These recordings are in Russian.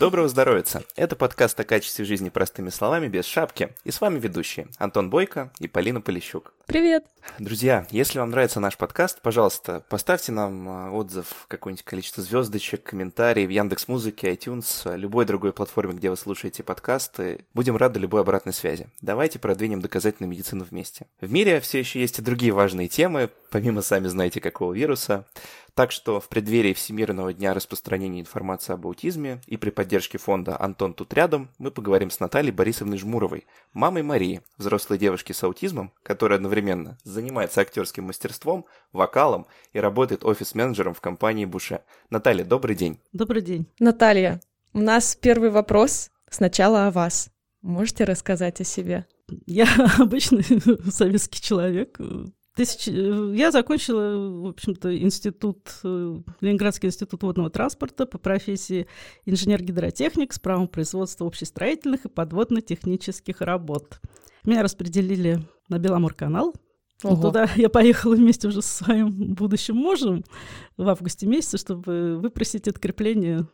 Доброго здоровица! Это подкаст о качестве жизни простыми словами без шапки. И с вами ведущие Антон Бойко и Полина Полищук. Привет! Друзья, если вам нравится наш подкаст, пожалуйста, поставьте нам отзыв, какое-нибудь количество звездочек, комментарии в Яндекс.Музыке, iTunes, любой другой платформе, где вы слушаете подкасты. Будем рады любой обратной связи. Давайте продвинем доказательную медицину вместе. В мире все еще есть и другие важные темы, помимо сами знаете какого вируса. Так что в преддверии Всемирного дня распространения информации об аутизме и при поддержке фонда «Антон тут рядом» мы поговорим с Натальей Борисовной Жмуровой, мамой Марии, взрослой девушки с аутизмом, которая одновременно занимается актерским мастерством, вокалом и работает офис-менеджером в компании «Буше». Наталья, добрый день. Добрый день. Наталья, у нас первый вопрос сначала о вас. Можете рассказать о себе? Я обычный советский человек. Я закончила, в общем-то, Ленинградский институт водного транспорта по профессии инженер-гидротехник с правом производства общестроительных и подводно-технических работ. Меня распределили на Беломор-канал. Ого. Туда я поехала вместе уже со своим будущим мужем в августе месяце, чтобы выпросить открепление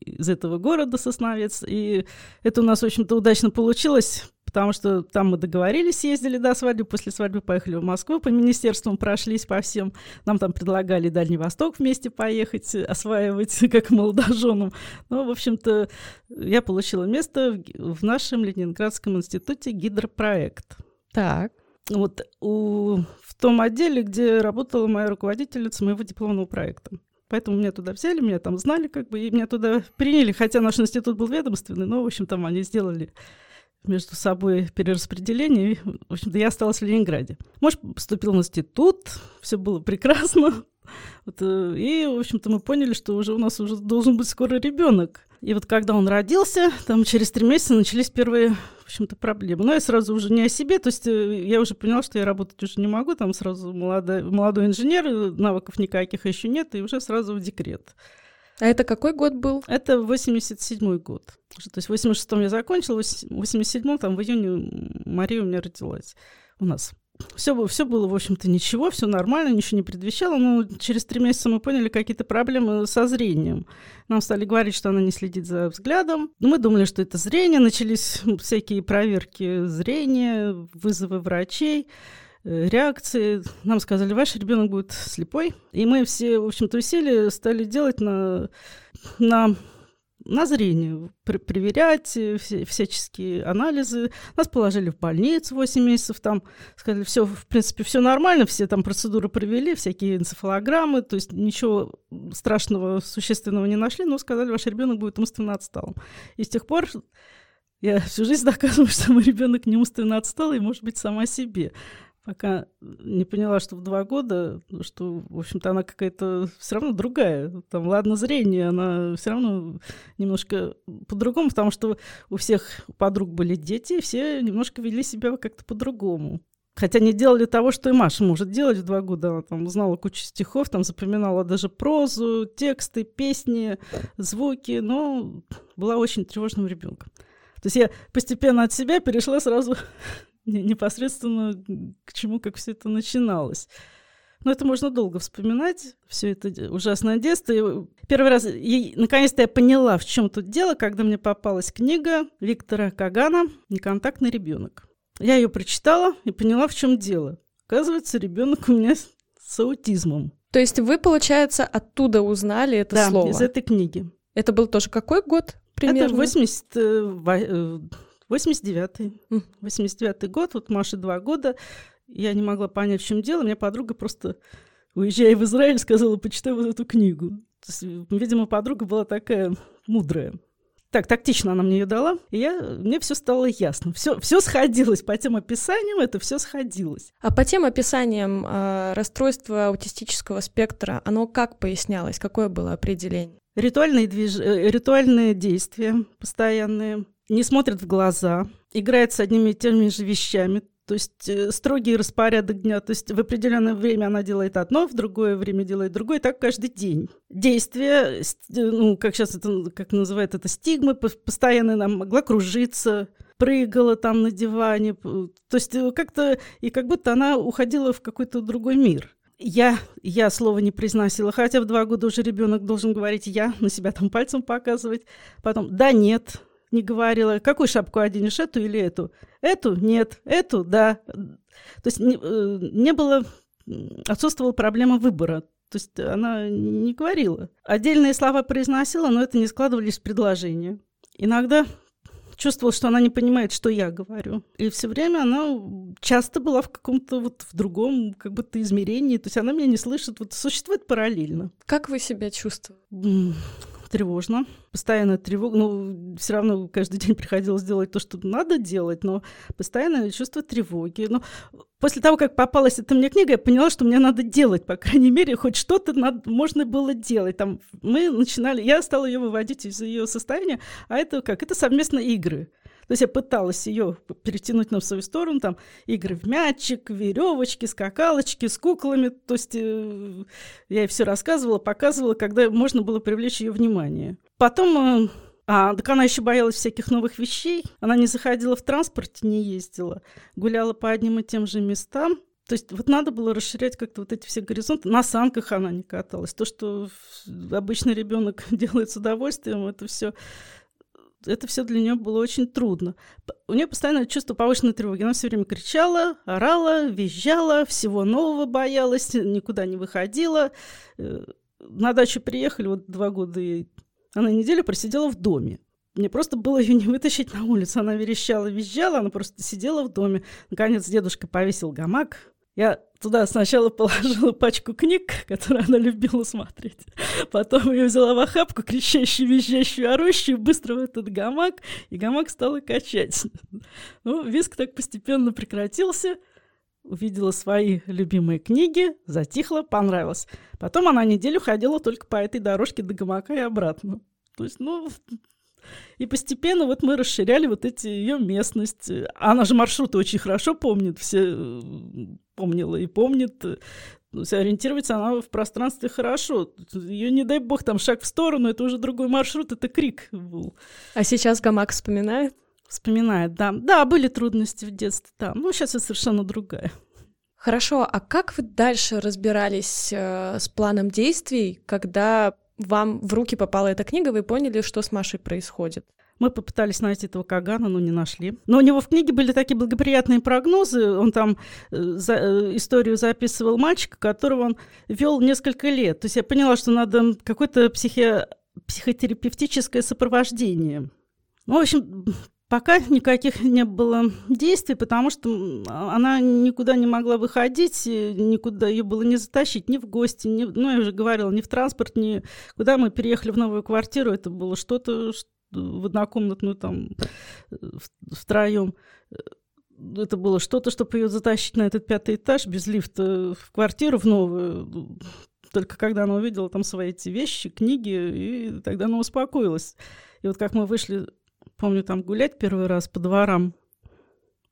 из этого города Сосновец. И это у нас, в общем-то, удачно получилось, потому что там мы договорились, ездили до свадьбы, после свадьбы поехали в Москву, по министерствам прошлись, по всем. Нам там предлагали Дальний Восток вместе поехать, осваивать как молодоженам. Ну, в общем-то, я получила место в нашем Ленинградском институте «Гидропроект». Так. Вот в том отделе, где работала моя руководительница моего дипломного проекта. Поэтому меня туда взяли, меня там знали, и меня туда приняли. Хотя наш институт был ведомственный, но, в общем, там они сделали между собой перераспределение. И, в общем-то, я осталась в Ленинграде. Муж поступил в институт, все было прекрасно. Вот, и, в общем-то, мы поняли, что уже у нас уже должен быть скоро ребенок. И вот когда он родился, там через 3 месяца начались первые, в общем-то, проблемы. Но я сразу уже не о себе, то есть я уже поняла, что я работать уже не могу, там сразу молодой инженер, навыков никаких еще нет, и уже сразу в декрет. А это какой год был? Это 87-й год. То есть в 86-м я закончила, в 87-м, там в июне Мария у меня родилась у нас. Все было, в общем-то, ничего, все нормально, ничего не предвещало, но через 3 месяца мы поняли какие-то проблемы со зрением. Нам стали говорить, что она не следит за взглядом. Мы думали, что это зрение, начались всякие проверки зрения, вызовы врачей, реакции. Нам сказали, ваш ребенок будет слепой. И мы все, в общем-то, усилия стали делать на зрение, проверять всяческие анализы. Нас положили в больницу 8 месяцев, там сказали, все, в принципе, все нормально, все там процедуры провели, всякие энцефалограммы, то есть ничего страшного, существенного не нашли, но сказали, ваш ребенок будет умственно отсталым. И с тех пор я всю жизнь доказываю, что мой ребенок не умственно отсталый, может быть, сама себе. Пока не поняла, что в 2 года, что, в общем-то, она какая-то все равно другая. Там, ладно, зрение, она все равно немножко по-другому, потому что у всех подруг были дети, и все немножко вели себя как-то по-другому. Хотя не делали того, что и Маша может делать в 2 года. Она там знала кучу стихов, там запоминала даже прозу, тексты, песни, звуки, но была очень тревожным ребенком. То есть я постепенно от себя перешла сразу непосредственно к чему, как все это начиналось. Но это можно долго вспоминать, все это ужасное детство. И первый раз, наконец-то я поняла, в чем тут дело, когда мне попалась книга Виктора Кагана «Неконтактный ребенок». Я ее прочитала и поняла, в чем дело. Оказывается, ребенок у меня с аутизмом. То есть вы, получается, оттуда узнали это слово? Да, из этой книги. Это был тоже какой год примерно? Это 89-й год, вот Маше 2 года, я не могла понять, в чем дело. Мне подруга просто, уезжая в Израиль, сказала, почитай вот эту книгу. То есть, видимо, подруга была такая мудрая. Так, тактично она мне ее дала, и мне все стало ясно. Все сходилось по тем описаниям, это все сходилось. А по тем описаниям расстройства аутистического спектра, оно как пояснялось, какое было определение? Ритуальные действия постоянные, не смотрит в глаза, играет с одними и теми же вещами, то есть строгий распорядок дня, то есть в определенное время она делает одно, в другое время делает другое, так каждый день. Действия, стигмы, постоянно она могла кружиться, прыгала там на диване, то есть как будто она уходила в какой-то другой мир. Я слова не произносила, хотя в 2 года уже ребенок должен говорить «я», на себя там пальцем показывать. Потом «да, нет», не говорила. Какую шапку оденешь, эту или эту? Эту? Нет. Эту? Да. То есть не было, отсутствовала проблема выбора. То есть она не говорила. Отдельные слова произносила, но это не складывались в предложения. Иногда чувствовала, что она не понимает, что я говорю. И все время она часто была в каком-то вот в другом как будто измерении. То есть она меня не слышит. Вот существует параллельно. Как вы себя чувствовали? Тревожно. Постоянно тревога. Ну, все равно каждый день приходилось делать то, что надо делать, но постоянное чувство тревоги. Но после того, как попалась эта мне книга, я поняла, что мне надо делать, по крайней мере, хоть что-то можно было делать. Там мы начинали... Я стала ее выводить из ее состояния, а это как? Это совместные игры. То есть я пыталась ее перетянуть на свою сторону, там игры в мячик, веревочки, скакалочки с куклами. То есть я ей все рассказывала, показывала, когда можно было привлечь ее внимание. Потом, так она еще боялась всяких новых вещей. Она не заходила в транспорт, не ездила, гуляла по одним и тем же местам. То есть вот надо было расширять как-то вот эти все горизонты. На санках она не каталась. То, что обычный ребенок делает с удовольствием, это все для нее было очень трудно. У нее постоянное чувство повышенной тревоги. Она все время кричала, орала, визжала, всего нового боялась, никуда не выходила. На дачу приехали, вот 2 года, и она неделю просидела в доме. Мне просто было ее не вытащить на улицу. Она верещала, визжала, она просто сидела в доме. Наконец дедушка повесил гамак. Я туда сначала положила пачку книг, которые она любила смотреть. Потом ее взяла в охапку, кричащую, визжащую, орущую, быстро в этот гамак, и гамак стала качать. Ну, визг так постепенно прекратился. Увидела свои любимые книги, затихла, понравилось. Потом она неделю ходила только по этой дорожке до гамака и обратно. То есть, И постепенно вот мы расширяли вот эти ее местности. Она же маршруты очень хорошо помнит, все помнила и помнит. Ориентируется она в пространстве хорошо. Ее, не дай бог, там шаг в сторону, это уже другой маршрут, это крик был. А сейчас гамак вспоминает? Вспоминает, да. Да, были трудности в детстве, да. Сейчас это совершенно другая. Хорошо, а как вы дальше разбирались с планом действий, когда... Вам в руки попала эта книга, вы поняли, что с Машей происходит. Мы попытались найти этого Кагана, но не нашли. Но у него в книге были такие благоприятные прогнозы. Он там историю записывал мальчика, которого он вел несколько лет. То есть я поняла, что надо какое-то психотерапевтическое сопровождение. В общем, пока никаких не было действий, потому что она никуда не могла выходить, никуда ее было не затащить, ни в гости, я уже говорила, ни в транспорт, ни куда. Мы переехали в новую квартиру, это было что-то в однокомнатную там втроем. Это было что-то, чтобы ее затащить на этот 5-й этаж без лифта в квартиру в новую. Только когда она увидела там свои эти вещи, книги, и тогда она успокоилась. И вот как мы вышли... Помню, там гулять первый раз по дворам.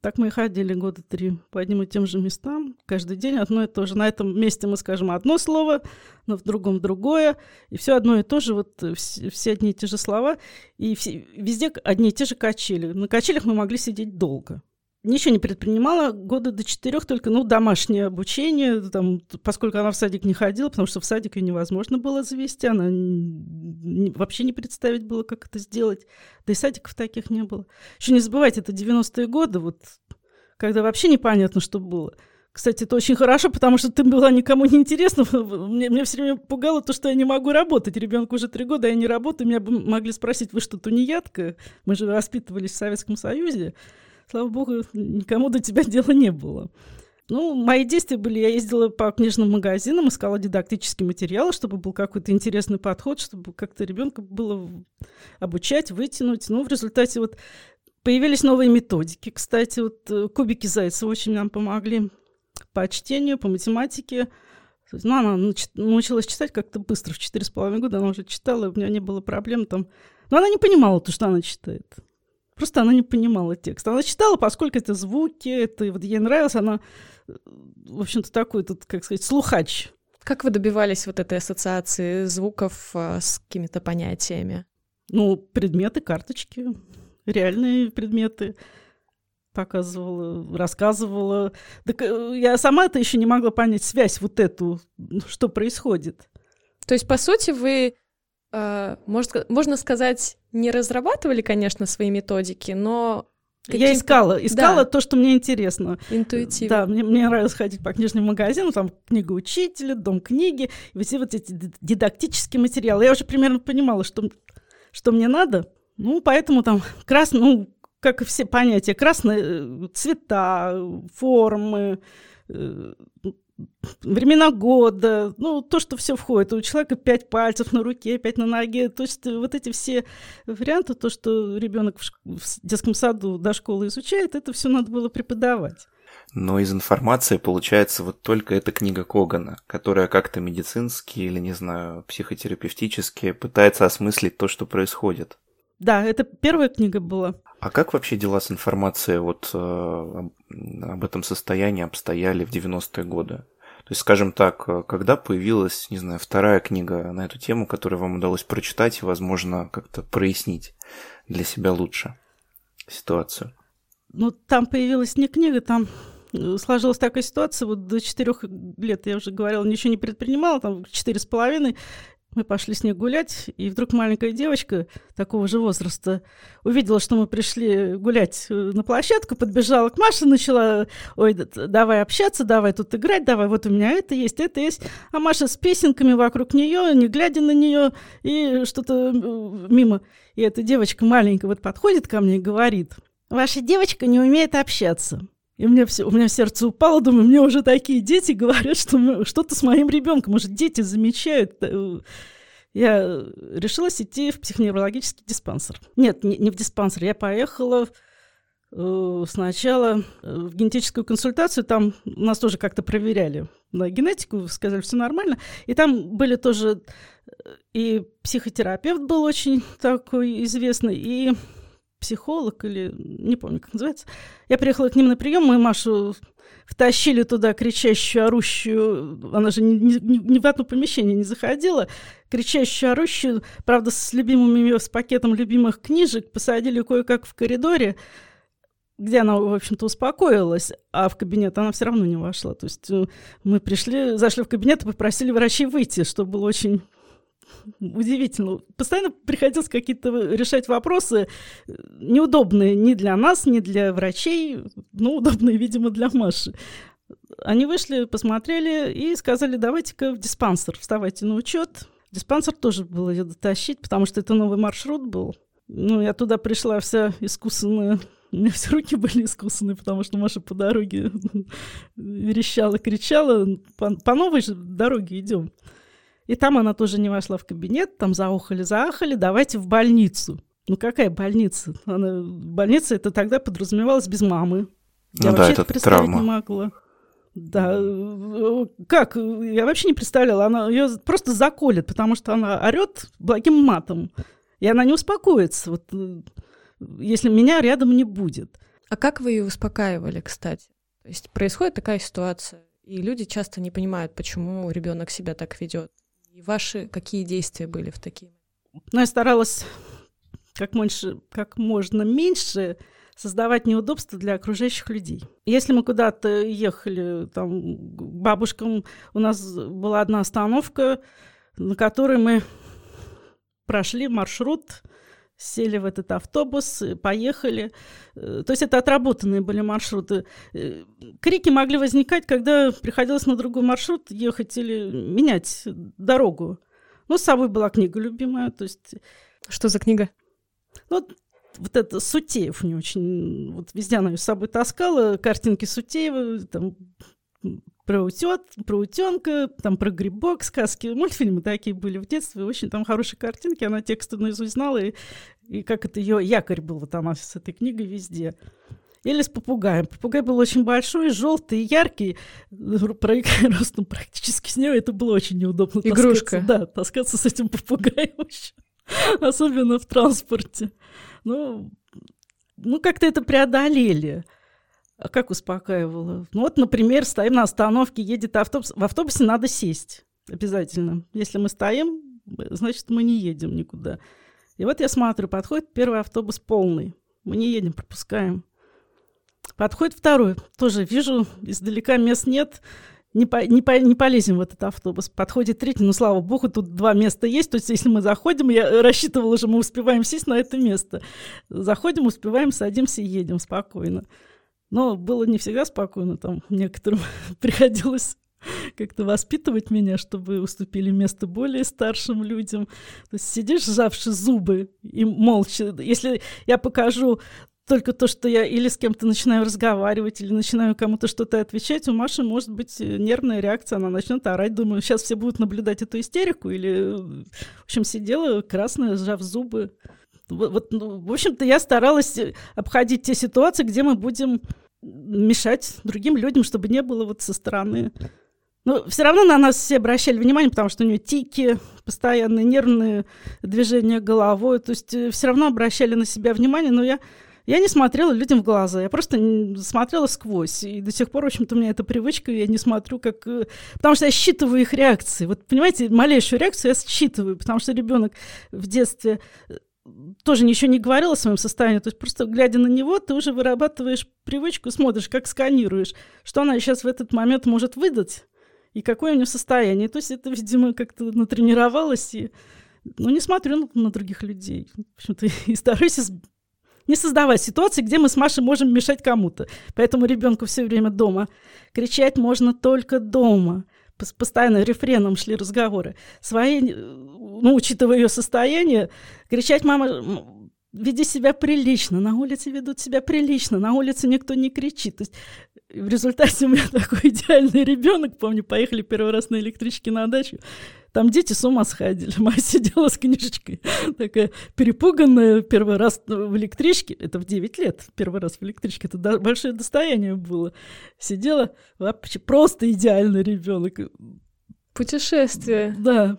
Так мы и ходили 3 года по одним и тем же местам. Каждый день одно и то же. На этом месте мы скажем одно слово, но в другом другое. И все одно и то же. Вот все одни и те же слова. И везде одни и те же качели. На качелях мы могли сидеть долго. Ничего не предпринимала. 4 года только, домашнее обучение. Поскольку она в садик не ходила, потому что в садик ее невозможно было завести. Она вообще не представить было, как это сделать. Да и садиков таких не было. Еще не забывайте, это 90-е годы, когда вообще непонятно, что было. Кстати, это очень хорошо, потому что ты была никому не интересна. Меня все время пугало то, что я не могу работать. Ребенку уже 3 года, я не работаю. Меня бы могли спросить, вы что, тунеядка? Мы же воспитывались в Советском Союзе. Слава богу, никому до тебя дела не было. Мои действия были, я ездила по книжным магазинам, искала дидактические материалы, чтобы был какой-то интересный подход, чтобы как-то ребенка было обучать, вытянуть. В результате появились новые методики. Кстати, кубики Зайцева очень нам помогли по чтению, по математике. Она научилась читать как-то быстро. В 4,5 года она уже читала, у нее не было проблем там. Но она не понимала то, что она читает. Просто она не понимала текст. Она читала, поскольку это звуки, это ей нравилось. Она, в общем-то, такой тут, как сказать, слухач. Как вы добивались этой ассоциации звуков с какими-то понятиями? Предметы, карточки, реальные предметы. показывала, рассказывала. Так я сама-то еще не могла понять связь вот эту, что происходит. То есть, по сути, вы, можно сказать, не разрабатывали, конечно, свои методики, но... Я искала да. то, что мне интересно. Интуитивно. Да, мне нравилось ходить по книжным магазинам, там книга учителя, дом книги, и все вот эти дидактические материалы. Я уже примерно понимала, что мне надо, ну, поэтому там красный, ну, как и все понятия, красные цвета, формы, времена года, ну, то, что все входит. У человека 5 пальцев на руке, 5 на ноге. То есть вот эти все варианты, то, что ребенок в детском саду до школы изучает, это все надо было преподавать. Но из информации получается вот только эта книга Когана, которая как-то медицински или, не знаю, психотерапевтически пытается осмыслить то, что происходит. Да, это первая книга была. А как вообще дела с информацией вот об этом состоянии обстояли в 90-е годы? То есть, скажем так, когда появилась, не знаю, вторая книга на эту тему, которую вам удалось прочитать и, возможно, как-то прояснить для себя лучше ситуацию? Ну, там появилась не книга, там сложилась такая ситуация, вот до 4 лет, я уже говорила, ничего не предпринимала, там 4,5, мы пошли с ней гулять, и вдруг маленькая девочка такого же возраста увидела, что мы пришли гулять на площадку, подбежала к Маше, начала, ой, давай общаться, давай тут играть, давай, вот у меня это есть, а Маша с песенками вокруг нее, не глядя на нее, и что-то мимо. И эта девочка маленькая вот подходит ко мне и говорит: «Ваша девочка не умеет общаться». И у меня сердце упало, думаю, мне уже такие дети говорят, что что-то с моим ребенком, может, дети замечают. Я решилась идти в психоневрологический диспансер. Нет, не в диспансер, я поехала сначала в генетическую консультацию, там нас тоже как-то проверяли на генетику, сказали, все нормально. И там были тоже, и психотерапевт был очень такой известный, и... психолог или не помню, как называется. Я приехала к ним на прием, мы Машу втащили туда кричащую, орущую, она же ни в одно помещение не заходила, кричащую, орущую, правда, с любимым ее, с пакетом любимых книжек, посадили кое-как в коридоре, где она, в общем-то, успокоилась, а в кабинет она все равно не вошла. То есть мы пришли, зашли в кабинет и попросили врачей выйти, что было очень... удивительно. Постоянно приходилось какие-то решать вопросы неудобные ни для нас, ни для врачей, но удобные, видимо, для Маши. Они вышли, посмотрели и сказали: давайте-ка в диспансер, вставайте на учет. Диспансер тоже было ее дотащить, потому что это новый маршрут был. Ну, я туда пришла вся искусанная. У меня все руки были искусаны, потому что Маша по дороге верещала, кричала. По новой же дороге идем. И там она тоже не вошла в кабинет, там заохали, давайте в больницу. Ну какая больница? Больница это тогда подразумевалась без мамы. Я вообще это представить травма. Не могла. Да, как? Я вообще не представляла. Она ее просто заколет, потому что она орет благим матом. И она не успокоится, вот, если меня рядом не будет. А как вы ее успокаивали, кстати? То есть происходит такая ситуация, и люди часто не понимают, почему ребенок себя так ведет. И ваши какие действия были в такие? Ну, я старалась как можно меньше создавать неудобства для окружающих людей. Если мы куда-то ехали, там, к бабушкам, у нас была одна остановка, на которой мы прошли маршрут, сели в этот автобус, поехали. То есть это отработанные были маршруты. Крики могли возникать, когда приходилось на другой маршрут ехать или менять дорогу. Ну, с собой была книга любимая. То есть... Что за книга? Ну, вот это Сутеев мне очень... Вот везде она ее с собой таскала. Картинки Сутеева, там... про утенка, там про грибок, сказки, мультфильмы такие были в детстве, очень там хорошие картинки, она тексты наизусть знала, и как это ее якорь был, вот она с этой книгой везде. Или с попугаем. Попугай был очень большой, желтый, яркий, ростом практически с него, это было очень неудобно. Игрушка. Таскаться с этим попугаем еще, особенно в транспорте. Ну, как-то это преодолели. А как успокаивала? Ну вот, например, стоим на остановке, едет автобус. В автобусе надо сесть обязательно. Если мы стоим, значит, мы не едем никуда. И вот я смотрю, подходит первый автобус полный. Мы не едем, пропускаем. Подходит второй. Тоже вижу, издалека мест нет. Не полезем в этот автобус. Подходит третий, ну, слава богу, тут два места есть. То есть, если мы заходим, я рассчитывала, что мы успеваем сесть на это место. Заходим, успеваем, садимся и едем спокойно. Но было не всегда спокойно. Там некоторым приходилось как-то воспитывать меня, чтобы уступили место более старшим людям. То есть сидишь, сжавши зубы и молча. Если я покажу... Только то, что я или с кем-то начинаю разговаривать, или начинаю кому-то что-то отвечать, у Маши может быть нервная реакция, она начнет орать. Думаю, сейчас все будут наблюдать эту истерику. Или, в общем, сидела красная, сжав зубы. В общем-то, я старалась обходить те ситуации, где мы будем мешать другим людям, чтобы не было вот со стороны. Но все равно на нас все обращали внимание, потому что у нее тики, постоянные нервные движения головой. То есть все равно обращали на себя внимание, но я не смотрела людям в глаза, я просто смотрела сквозь. И до сих пор, в общем-то, у меня эта привычка, я не смотрю, как... Потому что я считываю их реакции. Вот, понимаете, малейшую реакцию я считываю, потому что ребенок в детстве тоже ничего не говорил о своем состоянии. То есть просто глядя на него, ты уже вырабатываешь привычку, смотришь, как сканируешь, что она сейчас в этот момент может выдать и какое у нее состояние. То есть это, видимо, как-то натренировалось. И... Ну, не смотрю на других людей. В общем-то, и стараюсь... Не создавать ситуации, где мы с Машей можем мешать кому-то. Поэтому ребенку все время дома. Кричать можно только дома. Постоянно рефреном шли разговоры. Учитывая ее состояние, кричать: мама, веди себя прилично. На улице ведут себя прилично. На улице никто не кричит. То есть, в результате у меня такой идеальный ребенок. Помню, поехали первый раз на электричке на дачу. Там дети с ума сходили. Мама сидела с книжечкой, такая перепуганная, первый раз в электричке. Это в 9 лет, первый раз в электричке. Это большое достояние было. Сидела вообще просто идеальный ребенок. Путешествие. Да.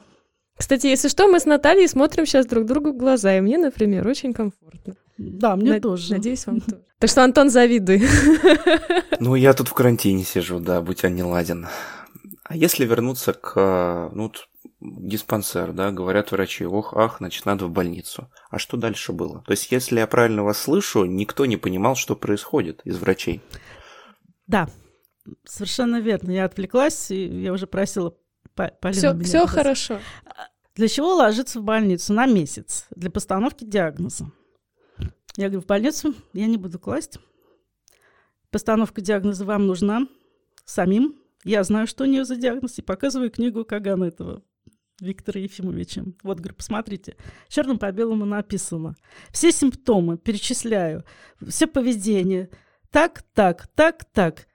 Кстати, если что, мы с Натальей смотрим сейчас друг другу в глаза. И мне, например, очень комфортно. Да, мне тоже. Надеюсь, вам тоже. Так что, Антон, завидуй. Ну, я тут в карантине сижу, да, будь он неладен. А если вернуться к... диспансер, да, говорят врачи, значит, надо в больницу. А что дальше было? То есть, если я правильно вас слышу, никто не понимал, что происходит из врачей. Да, совершенно верно. Я отвлеклась, и я уже просила Полину. Все хорошо. Для чего ложиться в больницу на месяц? Для постановки диагноза. Я говорю, в больницу я не буду класть. Постановка диагноза вам нужна самим. Я знаю, что у нее за диагноз, и показываю книгу Кагана этого, Виктора Ефимовича. Вот, говорю, посмотрите, черным по белому написано. Все симптомы перечисляю, все поведение. Так, так, так, так.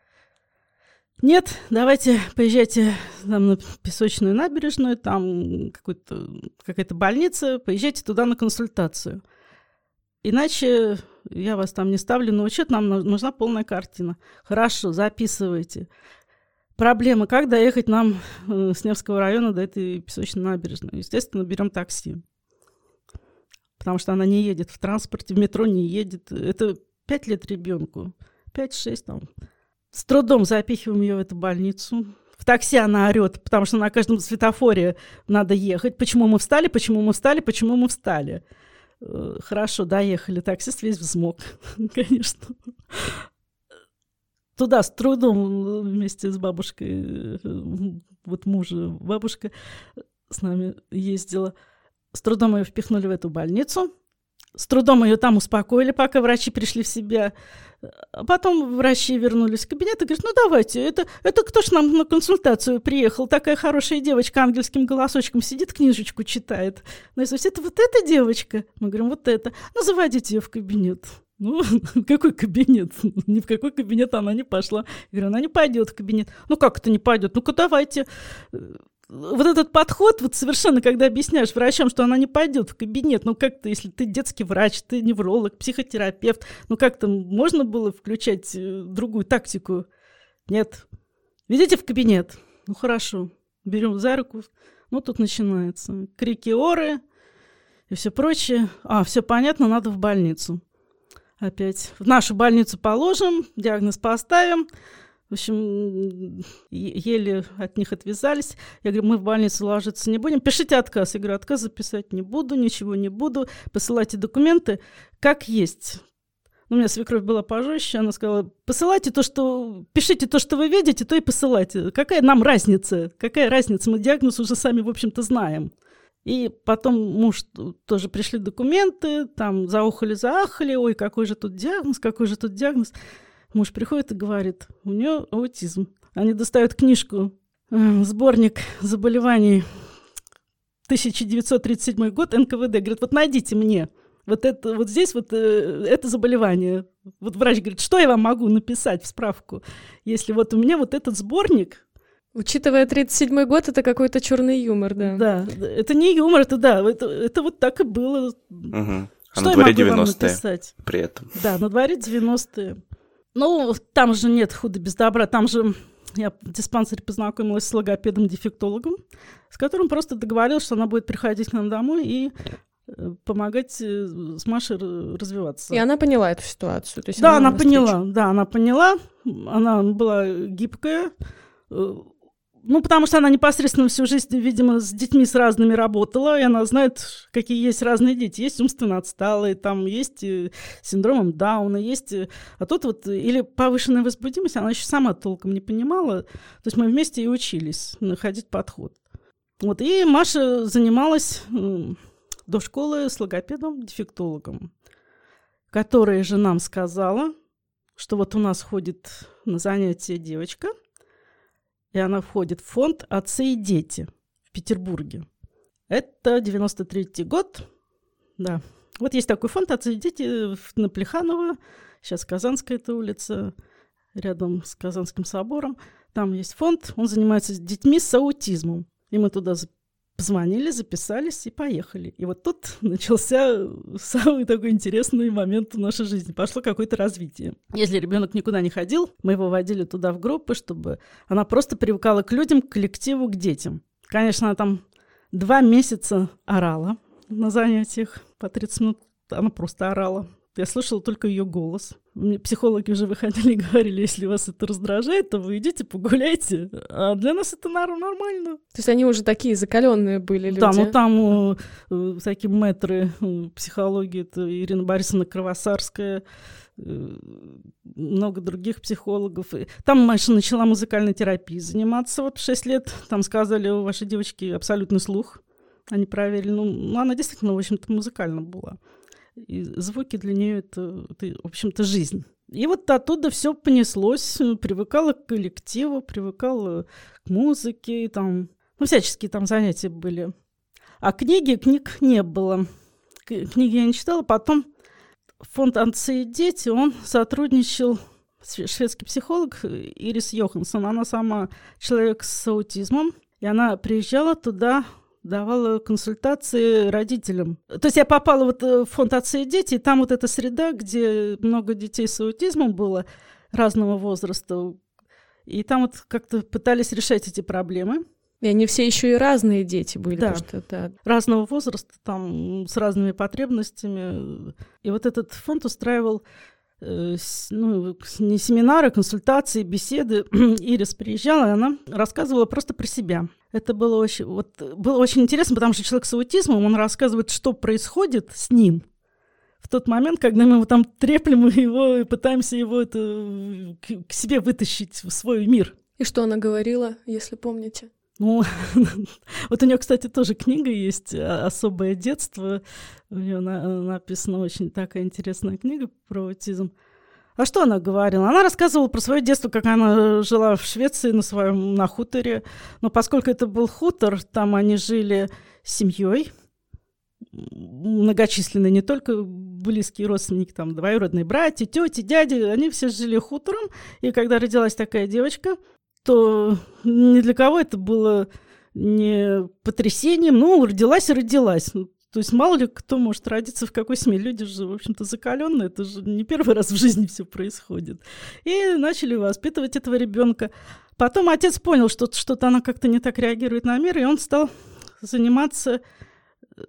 Нет, давайте поезжайте там, на Песочную набережную, там какая-то больница, поезжайте туда на консультацию. Иначе я вас там не ставлю на учет, нам нужна полная картина. Хорошо, записывайте. Проблема, как доехать нам с Невского района до этой Песочной набережной. Естественно, берем такси, потому что она не едет в транспорте, в метро не едет. Это 5 лет ребенку, 5-6 там. С трудом запихиваем ее в эту больницу. В такси она орет, потому что на каждом светофоре надо ехать. Почему мы встали, почему мы встали, почему мы встали? Хорошо, доехали. Таксист весь взмок, конечно. Туда с трудом вместе с бабушкой, вот мужа, бабушка с нами ездила. С трудом ее впихнули в эту больницу. С трудом ее там успокоили, пока врачи пришли в себя. А потом врачи вернулись в кабинет и говорят, ну давайте, это кто ж нам на консультацию приехал? Такая хорошая девочка ангельским голосочком сидит, книжечку читает. Ну, если это вот эта девочка, мы говорим, вот это. Ну, заводите ее в кабинет. Ну, какой кабинет? Ни в какой кабинет она не пошла. Я говорю, она не пойдет в кабинет. Ну, как это не пойдет? Ну-ка, давайте. Вот этот подход, вот совершенно, когда объясняешь врачам, что она не пойдет в кабинет, ну, как-то, если ты детский врач, ты невролог, психотерапевт, ну, как-то можно было включать другую тактику? Нет. Ведите в кабинет. Ну, хорошо. Берем за руку. Ну, тут начинается. Крики, оры и все прочее. А, все понятно, надо в больницу. Опять в нашу больницу положим, диагноз поставим. В общем, еле от них отвязались. Я говорю, мы в больницу ложиться не будем. Пишите отказ. Я говорю, отказ записать не буду, ничего не буду. Посылайте документы как есть. у меня свекровь была пожестче, она сказала, посылайте то, что... Пишите то, что вы видите, то и посылайте. Какая нам разница? Какая разница? Мы диагноз уже сами, в общем-то, знаем. И потом муж тоже пришли документы, там заохали-заахали, ой, какой же тут диагноз, какой же тут диагноз. Муж приходит и говорит, у нее аутизм. Они достают книжку, сборник заболеваний, 1937 год, НКВД. Говорит, вот найдите мне вот это, вот здесь вот это заболевание. Вот врач говорит, что я вам могу написать в справку, если вот у меня вот этот сборник. Учитывая 1937 год, это какой-то черный юмор, да? Да, это не юмор, это да, это вот так и было. Угу. А что на дворе 90-е при этом. Да, на дворе 90-е. Ну, там же нет худа без добра, там же я в диспансере познакомилась с логопедом-дефектологом, с которым просто договорилась, что она будет приходить к нам домой и помогать с Машей развиваться. И она поняла эту ситуацию? То есть да, она поняла, она была гибкая, ну, потому что она непосредственно всю жизнь, видимо, с детьми с разными работала, и она знает, какие есть разные дети. Есть умственно отсталые, там есть синдромом Дауна, есть... А тут вот или повышенная возбудимость, она еще сама толком не понимала. То есть мы вместе и учились находить подход. Вот, и Маша занималась до школы с логопедом-дефектологом, которая же нам сказала, что вот у нас ходит на занятия девочка, и она входит в фонд «Отцы и дети» в Петербурге. Это 93-й год. Да. Вот есть такой фонд «Отцы и дети» на Плеханово. Сейчас Казанская эта улица, рядом с Казанским собором. Там есть фонд. Он занимается детьми с аутизмом. И мы туда позвонили, записались и поехали. И вот тут начался самый такой интересный момент в нашей жизни. Пошло какое-то развитие. Если ребенок никуда не ходил, мы его водили туда в группы, чтобы она просто привыкала к людям, к коллективу, к детям. Конечно, она там 2 месяца орала на занятиях по 30 минут. Она просто орала. Я слышала только ее голос. Мне психологи уже выходили и говорили, если вас это раздражает, то вы идите погуляйте. А для нас это нормально. То есть они уже такие закаленные были люди? Да, ну там такие мэтры психологии, это Ирина Борисовна Кровосарская, много других психологов. Там Маша начала музыкальной терапией заниматься вот в 6 лет. Там сказали, у вашей девочки абсолютный слух. Они проверили. Ну, она действительно, в общем-то, музыкальна была. И звуки для нее это, в общем-то, жизнь. И вот оттуда все понеслось. Привыкала к коллективу, привыкала к музыке. Там, ну, всяческие там занятия были. А книг не было. Книги я не читала. Потом фонд «Отцы и дети», он сотрудничал, шведский психолог Ирис Юханссон. Она сама человек с аутизмом. И она приезжала туда... давала консультации родителям. То есть я попала вот в фонд «Отцы и дети», и там вот эта среда, где много детей с аутизмом было разного возраста, и там вот как-то пытались решать эти проблемы. И они все еще и разные дети были. Да, потому что, да. Разного возраста, там, с разными потребностями. И вот этот фонд устраивал не семинары, консультации, беседы. Ирис приезжала, и она рассказывала просто про себя. Это было очень интересно, потому что человек с аутизмом, он рассказывает, что происходит с ним в тот момент, когда мы его там треплем его, и пытаемся его к себе вытащить в свой мир. И что она говорила, если помните? Ну, вот у нее, кстати, тоже книга есть «Особое детство». У нее написана очень такая интересная книга про аутизм. А что она говорила? Она рассказывала про свое детство, как она жила в Швеции на хуторе. Но поскольку это был хутор, там они жили с семьей, многочисленные, не только близкие родственники, там двоюродные братья, тети, дяди, они все жили хутором. И когда родилась такая девочка, то ни для кого это было не потрясением. Ну, родилась и родилась. То есть мало ли кто может родиться в какой семье. Люди же, в общем-то, закаленные. Это же не первый раз в жизни все происходит. И начали воспитывать этого ребенка. Потом отец понял, что что-то она как-то не так реагирует на мир, и он стал заниматься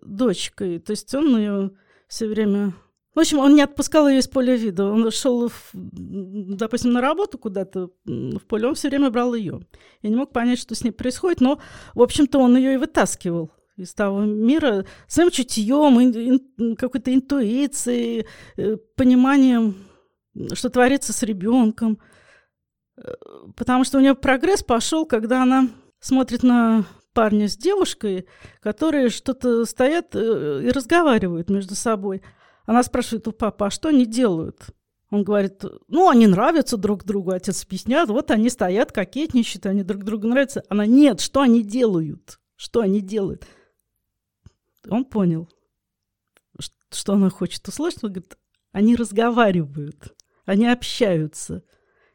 дочкой. То есть он ее все время... В общем, он не отпускал ее из поля вида. Он шел, допустим, на работу куда-то в поле, он все время брал ее. Я не мог понять, что с ней происходит, но, в общем-то, он ее и вытаскивал из того мира своим чутьем, какой-то интуицией, пониманием что творится с ребенком. Потому что у нее прогресс пошел, когда она смотрит на парня с девушкой, которые что-то стоят и разговаривают между собой. Она спрашивает у папы, а что они делают? Он говорит, ну, они нравятся друг другу, отец объясняет, вот они стоят, кокетничают, они друг другу нравятся. Она, нет, что они делают? Что они делают? Он понял, что она хочет услышать. Он говорит, они разговаривают, они общаются.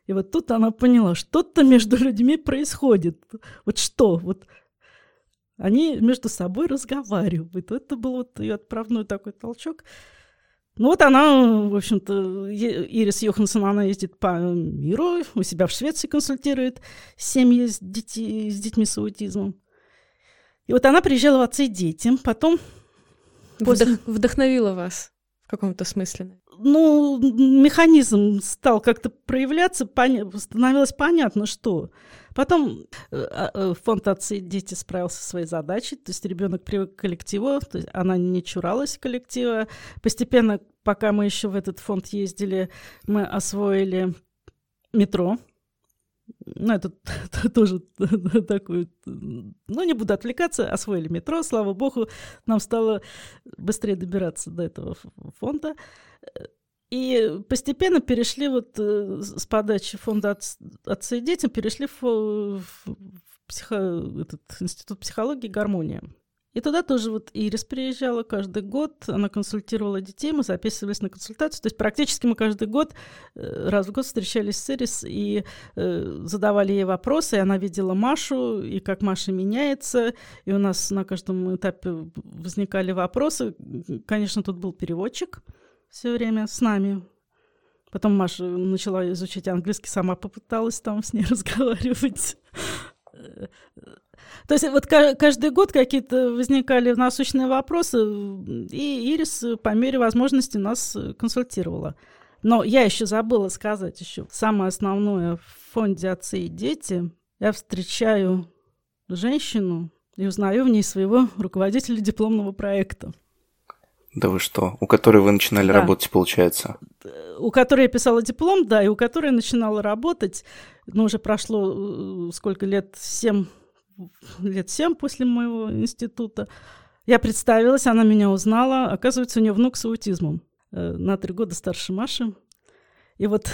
И вот тут она поняла, что-то между людьми происходит. Вот что? Вот они между собой разговаривают. Это был вот ее отправной такой толчок. Ну вот она, в общем-то, Ирис Юханссон, она ездит по миру, у себя в Швеции консультирует семьи с детьми с аутизмом. И вот она приезжала в «Отцы и дети», потом... Вдохновила вас в каком-то смысле? Ну, механизм стал как-то проявляться, становилось понятно, что. Потом фонд «Отцы и дети» справился со своей задачей, то есть ребенок привык к коллективу, то есть она не чуралась коллектива. Постепенно, пока мы еще в этот фонд ездили, мы освоили метро. Ну, это тоже такое... Ну, не буду отвлекаться, освоили метро, слава богу, нам стало быстрее добираться до этого фонда. И постепенно перешли вот с подачи фонда «Отцы и дети», перешли в Институт психологии и гармонии. И туда тоже вот Ирис приезжала каждый год, она консультировала детей, мы записывались на консультацию. То есть практически мы каждый год, раз в год встречались с Ирис и задавали ей вопросы. И она видела Машу, и как Маша меняется. И у нас на каждом этапе возникали вопросы. Конечно, тут был переводчик все время с нами. Потом Маша начала изучать английский, сама попыталась там с ней разговаривать. То есть вот каждый год какие-то возникали насущные вопросы, и Ирис по мере возможности нас консультировала. Но я еще забыла сказать еще самое основное в фонде «Отцы и дети». Я встречаю женщину и узнаю в ней своего руководителя дипломного проекта. Да вы что? У которой вы начинали работать, получается? У которой я писала диплом, да, и у которой я начинала работать. Но уже прошло сколько лет? 7 после моего института. Я представилась, она меня узнала. Оказывается, у нее внук с аутизмом. На 3 года старше Маши. И вот,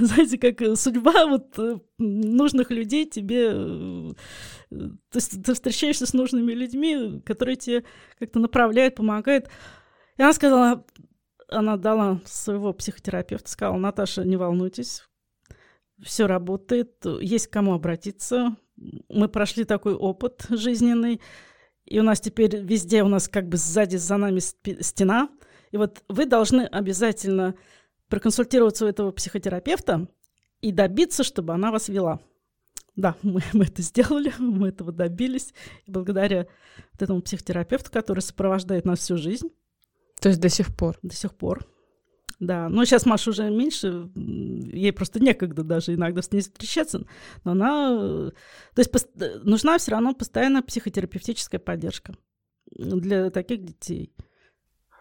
знаете, как судьба вот нужных людей тебе... То есть ты встречаешься с нужными людьми, которые тебе как-то направляют, помогают. И она сказала, она дала своего психотерапевта, сказала, Наташа, не волнуйтесь, все работает, есть к кому обратиться. Мы прошли такой опыт жизненный, и у нас теперь везде, у нас как бы сзади за нами стена. И вот вы должны обязательно проконсультироваться у этого психотерапевта и добиться, чтобы она вас вела. Да, мы это сделали, мы этого добились. И благодаря вот этому психотерапевту, который сопровождает нас всю жизнь. То есть до сих пор? До сих пор, да. Но сейчас Маша уже меньше, ей просто некогда даже иногда с ней встречаться. Но она... То есть нужна все равно постоянная психотерапевтическая поддержка для таких детей.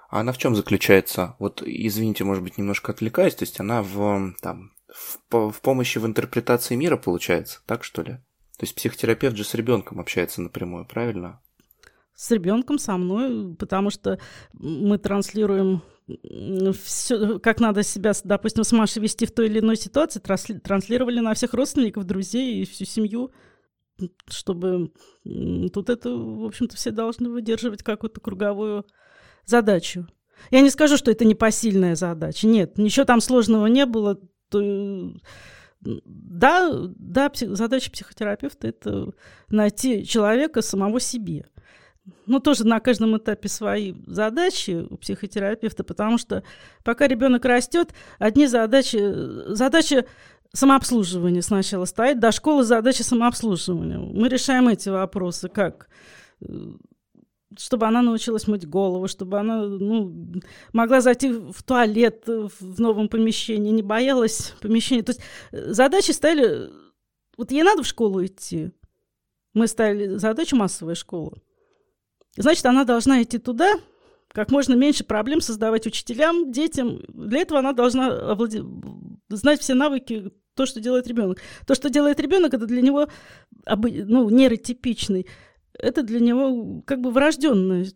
А она в чем заключается? Вот, извините, может быть, немножко отвлекаюсь. То есть она в помощи в интерпретации мира получается, так что ли? То есть психотерапевт же с ребенком общается напрямую, правильно? С ребенком, со мной, потому что мы транслируем все, как надо себя, допустим, с Машей вести в той или иной ситуации, транслировали на всех родственников, друзей и всю семью, чтобы тут это, в общем-то, все должны выдерживать какую-то круговую задачу. Я не скажу, что это непосильная задача. Нет, ничего там сложного не было. Да, задача психотерапевта – это найти человека самого себе. Ну, тоже на каждом этапе свои задачи у психотерапевта, потому что пока ребенок растет, одни задача самообслуживания сначала стоит, до школы задача самообслуживания. Мы решаем эти вопросы, как? Чтобы она научилась мыть голову, чтобы она могла зайти в туалет в новом помещении, не боялась помещения. То есть задачи стали... Вот ей надо в школу идти. Мы ставили задачу массовой школы. Значит, она должна идти туда, как можно меньше проблем создавать учителям, детям. Для этого она должна знать все навыки, то, что делает ребенок. То, что делает ребенок, это для него нейротипичный, это для него как бы врожденное.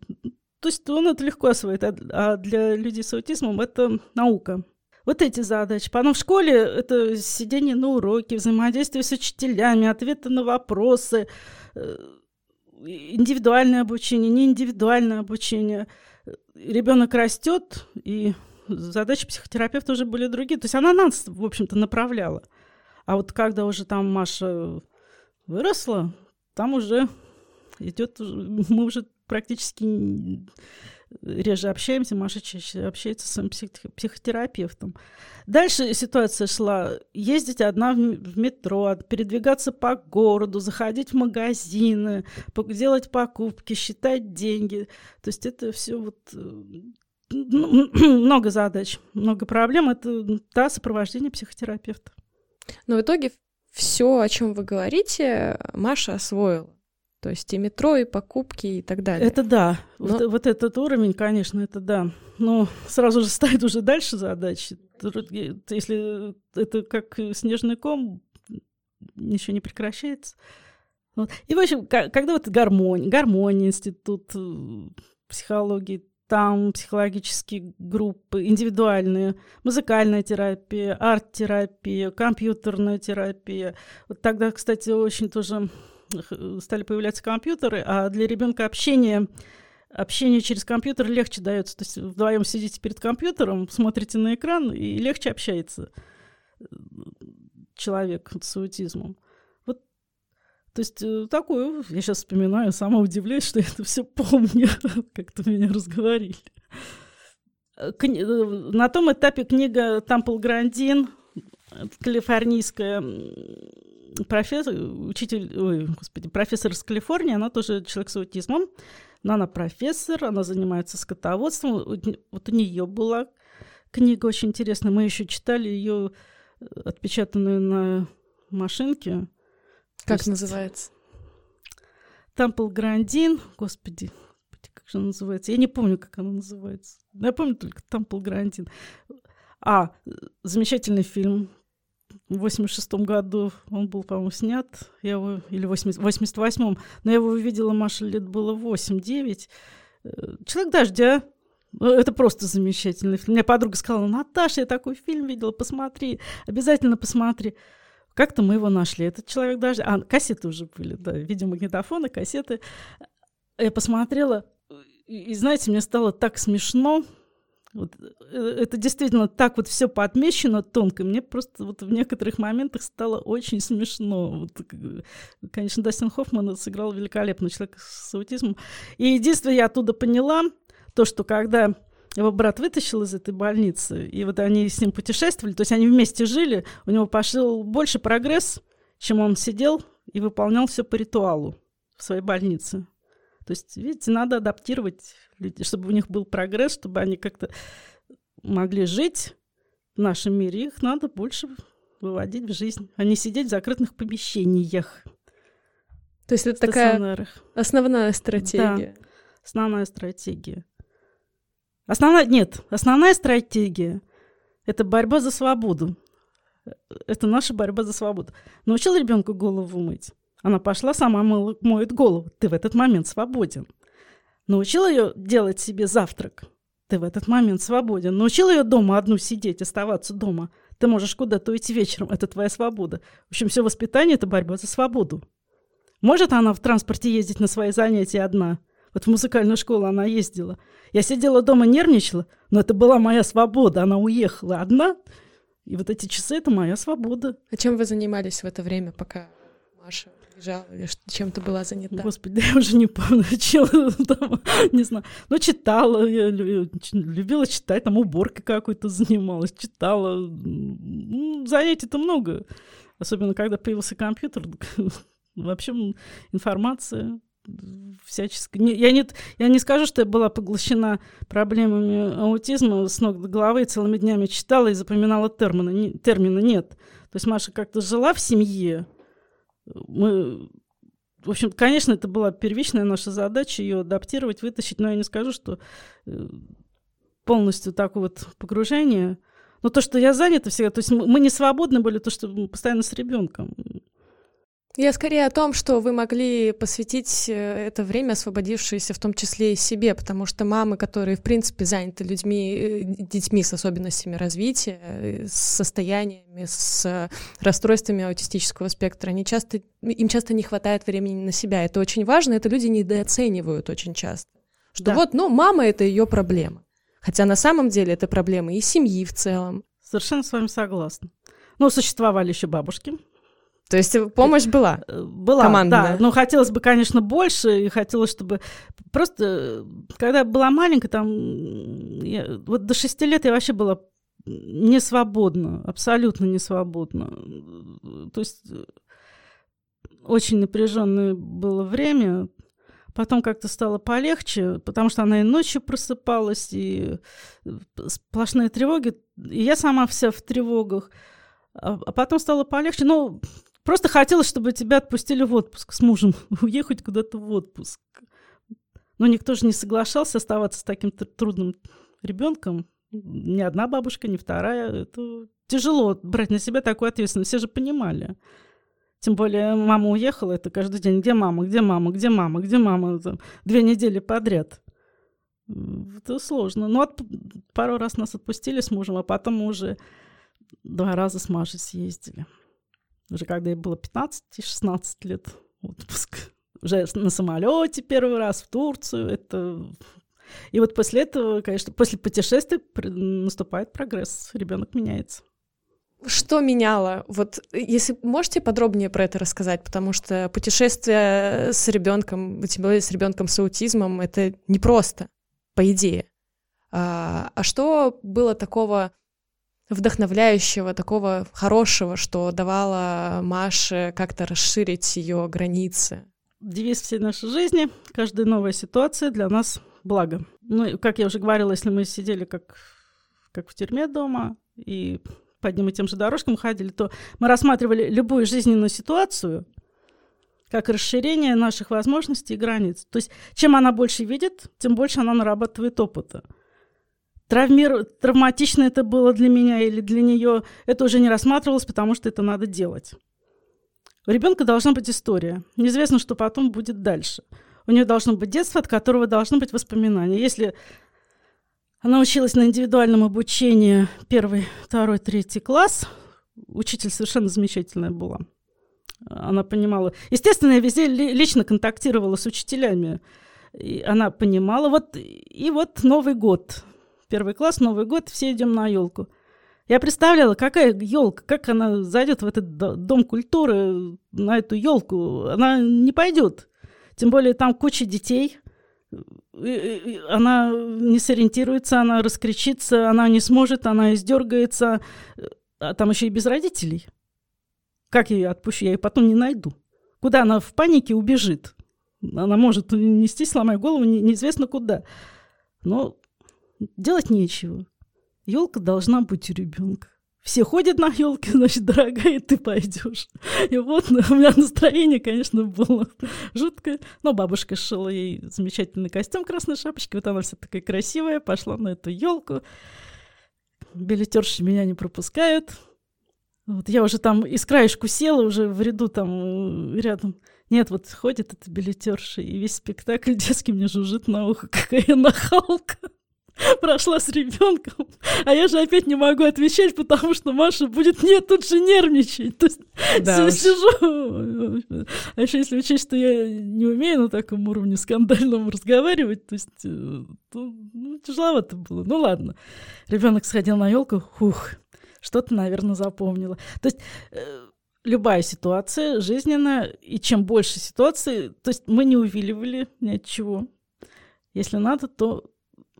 То есть он это легко освоит, а для людей с аутизмом это наука. Вот эти задачи. Потом в школе это сидение на уроке, взаимодействие с учителями, ответы на вопросы, индивидуальное обучение, неиндивидуальное обучение. Ребенок растет, и задачи психотерапевта уже были другие. То есть она нас, в общем-то, направляла. А вот когда уже там Маша выросла, там уже идет, мы уже практически реже общаемся, Маша чаще общается с своим психотерапевтом. Дальше ситуация шла. Ездить одна в метро, передвигаться по городу, заходить в магазины, делать покупки, считать деньги. То есть это все вот... много задач, много проблем. Это да, сопровождение психотерапевта. Но в итоге все, о чем вы говорите, Маша освоила. То есть и метро, и покупки, и так далее. Это да. Но... Вот этот уровень, конечно, это да. Но сразу же стоит уже дальше задачи. Если это как снежный ком, ничего не прекращается. Вот. И, в общем, когда вот гармония, институт психологии, там психологические группы, индивидуальные, музыкальная терапия, арт-терапия, компьютерная терапия. Вот тогда, кстати, очень тоже стали появляться компьютеры, а для ребенка общение через компьютер легче дается. То есть вдвоем сидите перед компьютером, смотрите на экран, и легче общается человек с аутизмом. Вот, то есть такое, я сейчас вспоминаю, сама удивляюсь, что я это все помню, как-то меня разговорили. На том этапе книга «Темпл Грандин», калифорнийская профессор из Калифорнии, она тоже человек с аутизмом, но она профессор, она занимается скотоводством. Вот у нее была книга очень интересная, мы еще читали ее отпечатанную на машинке. Как есть, называется? «Темпл Грандин», господи, как же она называется? Я не помню, как она называется. Я помню только «Темпл Грандин». Замечательный фильм. В 86-м году он был, по-моему, снят, я его, или в 88-м, но я его увидела, Маше лет было 8-9. «Человек дождя», это просто замечательный фильм. Мне подруга сказала: «Наташа, я такой фильм видела, посмотри, обязательно посмотри». Как-то мы его нашли, этот «Человек дождя». Кассеты уже были, да, видеомагнитофоны, кассеты. Я посмотрела, и, знаете, мне стало так смешно. Вот, это действительно так вот все поотмечено тонко. Мне просто вот в некоторых моментах стало очень смешно. Вот, конечно, Дастин Хоффман сыграл великолепно, человек с аутизмом. И единственное, я оттуда поняла, то, что когда его брат вытащил из этой больницы, и вот они с ним путешествовали, то есть они вместе жили, у него пошел больше прогресс, чем он сидел и выполнял все по ритуалу в своей больнице. То есть, видите, надо адаптировать людей, чтобы у них был прогресс, чтобы они как-то могли жить в нашем мире. Их надо больше выводить в жизнь, а не сидеть в закрытых помещениях. То есть это такая основная стратегия. Да, основная стратегия. Основная стратегия – это борьба за свободу. Это наша борьба за свободу. Научил ребенка голову мыть. Она пошла, сама моет голову. Ты в этот момент свободен. Научила ее делать себе завтрак. Ты в этот момент свободен. Научила ее дома одну сидеть, оставаться дома. Ты можешь куда-то уйти вечером. Это твоя свобода. В общем, все воспитание – это борьба за свободу. Может она в транспорте ездить на свои занятия одна? Вот в музыкальную школу она ездила. Я сидела дома, нервничала, но это была моя свобода. Она уехала одна, и вот эти часы – это моя свобода. А чем вы занимались в это время, пока Маша... чем-то была занята. Господи, я уже не помню, чем там, не знаю. Ну, читала, я любила читать, там уборкой какой-то занималась, читала. Занятий-то много. Особенно, когда появился компьютер. Вообще, информация всяческая. Я не скажу, что я была поглощена проблемами аутизма с ног до головы, и целыми днями читала и запоминала термины. Нет. То есть Маша как-то жила в семье. В общем, конечно, это была первичная наша задача ее адаптировать, вытащить, но я не скажу, что полностью такое вот погружение. Но то, что я занята всегда, то есть мы не свободны были, то, что мы постоянно с ребенком. Я скорее о том, что вы могли посвятить это время, освободившееся в том числе и себе, потому что мамы, которые, в принципе, заняты людьми, детьми с особенностями развития, с состояниями, с расстройствами аутистического спектра, они часто, им часто не хватает времени на себя. Это очень важно, это люди недооценивают очень часто. Что да. Вот, ну, мама — это ее проблема. Хотя на самом деле это проблемы и семьи в целом. Совершенно с вами согласна. Ну, существовали еще бабушки. То есть помощь была? Была, командная. Да. Но хотелось бы, конечно, больше. И хотелось, чтобы... Просто, когда я была маленькая, там... Вот до 6 лет я вообще была не свободна. Абсолютно не свободна. То есть очень напряженное было время. Потом как-то стало полегче, потому что она и ночью просыпалась, и сплошные тревоги. И я сама вся в тревогах. А потом стало полегче. Ну... Просто хотелось, чтобы тебя отпустили в отпуск с мужем, уехать куда-то в отпуск. Но никто же не соглашался оставаться с таким трудным ребенком. Ни одна бабушка, ни вторая. Это тяжело брать на себя такую ответственность. Все же понимали. Тем более мама уехала, это каждый день. Где мама, где мама, где мама, где мама? 2 недели подряд. Это сложно. Но пару раз нас отпустили с мужем, а потом уже 2 раза с Машей съездили. Уже когда ей было 15 и 16 лет отпуск. Уже на самолете первый раз в Турцию. Это... И вот после этого, конечно, после путешествий наступает прогресс. Ребенок меняется. Что меняло? Вот, если можете подробнее про это рассказать, потому что путешествие с ребенком, тем более с ребенком с аутизмом, это непросто, по идее. А что было такого вдохновляющего, такого хорошего, что давало Маше как-то расширить ее границы? Девиз всей нашей жизни — каждая новая ситуация для нас благо. Ну, как я уже говорила, если мы сидели как в тюрьме дома и по одним и тем же дорожкам ходили, то мы рассматривали любую жизненную ситуацию как расширение наших возможностей и границ. То есть чем она больше видит, тем больше она нарабатывает опыта. Травматично это было для меня или для нее, это уже не рассматривалось, потому что это надо делать. У ребенка должна быть история. Неизвестно, что потом будет дальше. У нее должно быть детство, от которого должны быть воспоминания. Если она училась на индивидуальном обучении 1, 2, 3 класс, учитель совершенно замечательная была. Она понимала. Естественно, я везде лично контактировала с учителями. И она понимала. Вот Новый год. 1 класс, Новый год, все идем на елку. Я представляла, какая елка, как она зайдет в этот дом культуры, на эту елку. Она не пойдет. Тем более там куча детей. И она не сориентируется, она раскричится, она не сможет, она издергается. А там еще и без родителей. Как я ее отпущу? Я ее потом не найду. Куда она в панике убежит? Она может нестись, сломая голову, неизвестно куда. Но делать нечего. Елка должна быть у ребенка. Все ходят на елки, значит, дорогая, ты пойдешь. И вот у меня настроение, конечно, было жуткое. Но бабушка сшила ей замечательный костюм красной шапочки. Вот она вся такая красивая, пошла на эту елку. Билетерши меня не пропускают. Вот я уже там из краешку села, уже в ряду там рядом. Нет, вот ходит эта билетерша, и весь спектакль детский мне жужжит на ухо. Какая нахалка. Прошла с ребенком, а я же опять не могу отвечать, потому что Маша будет мне тут же нервничать. То есть да, сижу. А еще если учесть, что я не умею на таком уровне скандальном разговаривать, то есть тяжеловато было. Ну ладно. Ребенок сходил на елку, что-то, наверное, запомнила. То есть любая ситуация жизненная, и чем больше ситуаций, то есть мы не увиливали ни от чего. Если надо, то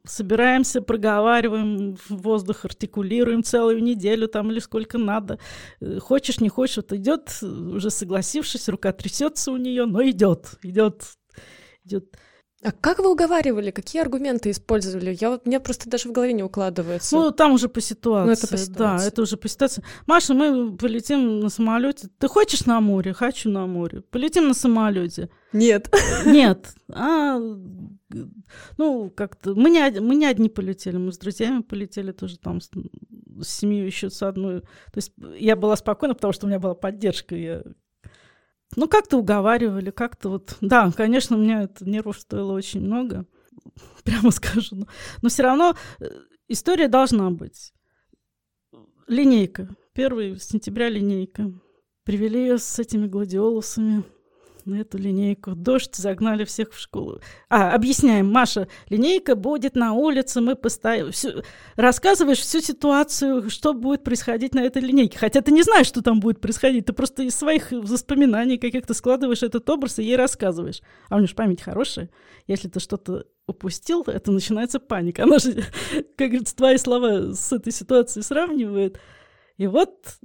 собираемся, проговариваем в воздух, артикулируем целую неделю там или сколько надо. Хочешь, не хочешь, вот идет, уже согласившись, рука трясется у нее, но идет. А как вы уговаривали? Какие аргументы использовали? Мне просто даже в голове не укладывается. Ну, там уже по ситуации. Да, это уже по ситуации. Маша, мы полетим на самолете. Ты хочешь на море? Хочу на море. Полетим на самолете. Нет. Ну, как-то... Мы не одни полетели, мы с друзьями полетели тоже там. с семью еще с одной. То есть я была спокойна, потому что у меня была поддержка. Я... Ну, как-то уговаривали, как-то вот... Да, конечно, у меня это нервов стоило очень много, прямо скажу. Но все равно история должна быть. Линейка. 1 сентября линейка. Привели ее с этими гладиолусами на эту линейку. Дождь, загнали всех в школу. Объясняем, Маша, линейка будет на улице, мы постоянно... Рассказываешь всю ситуацию, что будет происходить на этой линейке. Хотя ты не знаешь, что там будет происходить. Ты просто из своих воспоминаний каких-то складываешь этот образ и ей рассказываешь. А у нее же память хорошая. Если ты что-то упустил, это начинается паника. Она же, как говорится, твои слова с этой ситуацией сравнивает. И вот...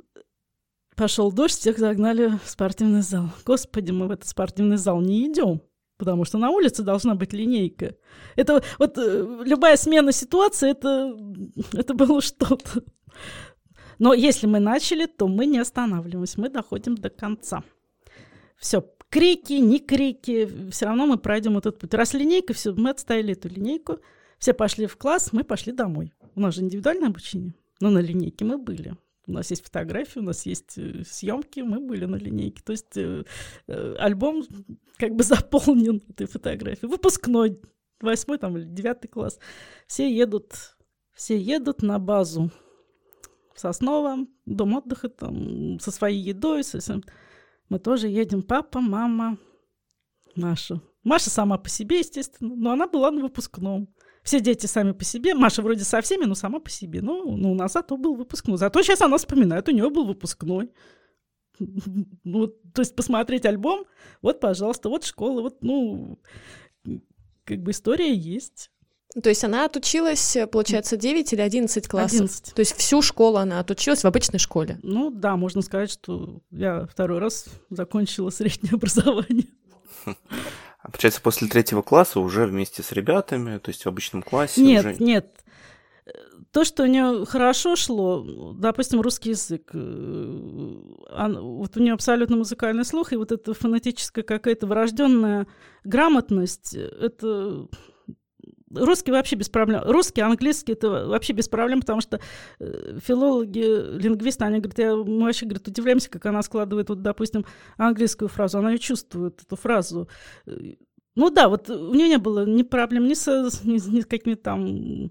Пошел дождь, всех загнали в спортивный зал. Господи, мы в этот спортивный зал не идем, потому что на улице должна быть линейка. Это вот любая смена ситуации, это было что-то. Но если мы начали, то мы не останавливаемся, мы доходим до конца. Все, крики, не крики, все равно мы пройдем этот путь. Раз линейка, все, мы отстояли эту линейку, все пошли в класс, мы пошли домой. У нас же индивидуальное обучение, но на линейке мы были. У нас есть фотографии, у нас есть съемки, мы были на линейке. То есть альбом как бы заполнен этой фотографией. Выпускной, 8-й там, или 9-й класс. Все едут на базу в Сосново, дом отдыха там, со своей едой. Мы тоже едем, папа, мама, Маша. Маша сама по себе, естественно, но она была на выпускном. Все дети сами по себе. Маша вроде со всеми, но сама по себе. Ну, у нас зато был выпускной. Зато сейчас она вспоминает, у нее был выпускной. Ну, то есть посмотреть альбом, вот, пожалуйста, вот школа, вот, ну, как бы история есть. То есть она отучилась, получается, 9 или 11 классов? 11. То есть всю школу она отучилась в обычной школе? Ну, да, можно сказать, что я 2 раз закончила среднее образование. Получается, после 3 класса уже вместе с ребятами, то есть в обычном классе? Нет, уже... нет. То, что у нее хорошо шло, допустим, русский язык, вот у нее абсолютно музыкальный слух, и вот эта фонетическая какая-то врожденная грамотность, это... Русский вообще без проблем. Русский, английский — это вообще без проблем, потому что филологи, лингвисты, они говорят, мы вообще говорят, удивляемся, как она складывает, вот, допустим, английскую фразу. Она ее чувствует, эту фразу. Ну да, вот у нее не было ни проблем ни с какими-то там,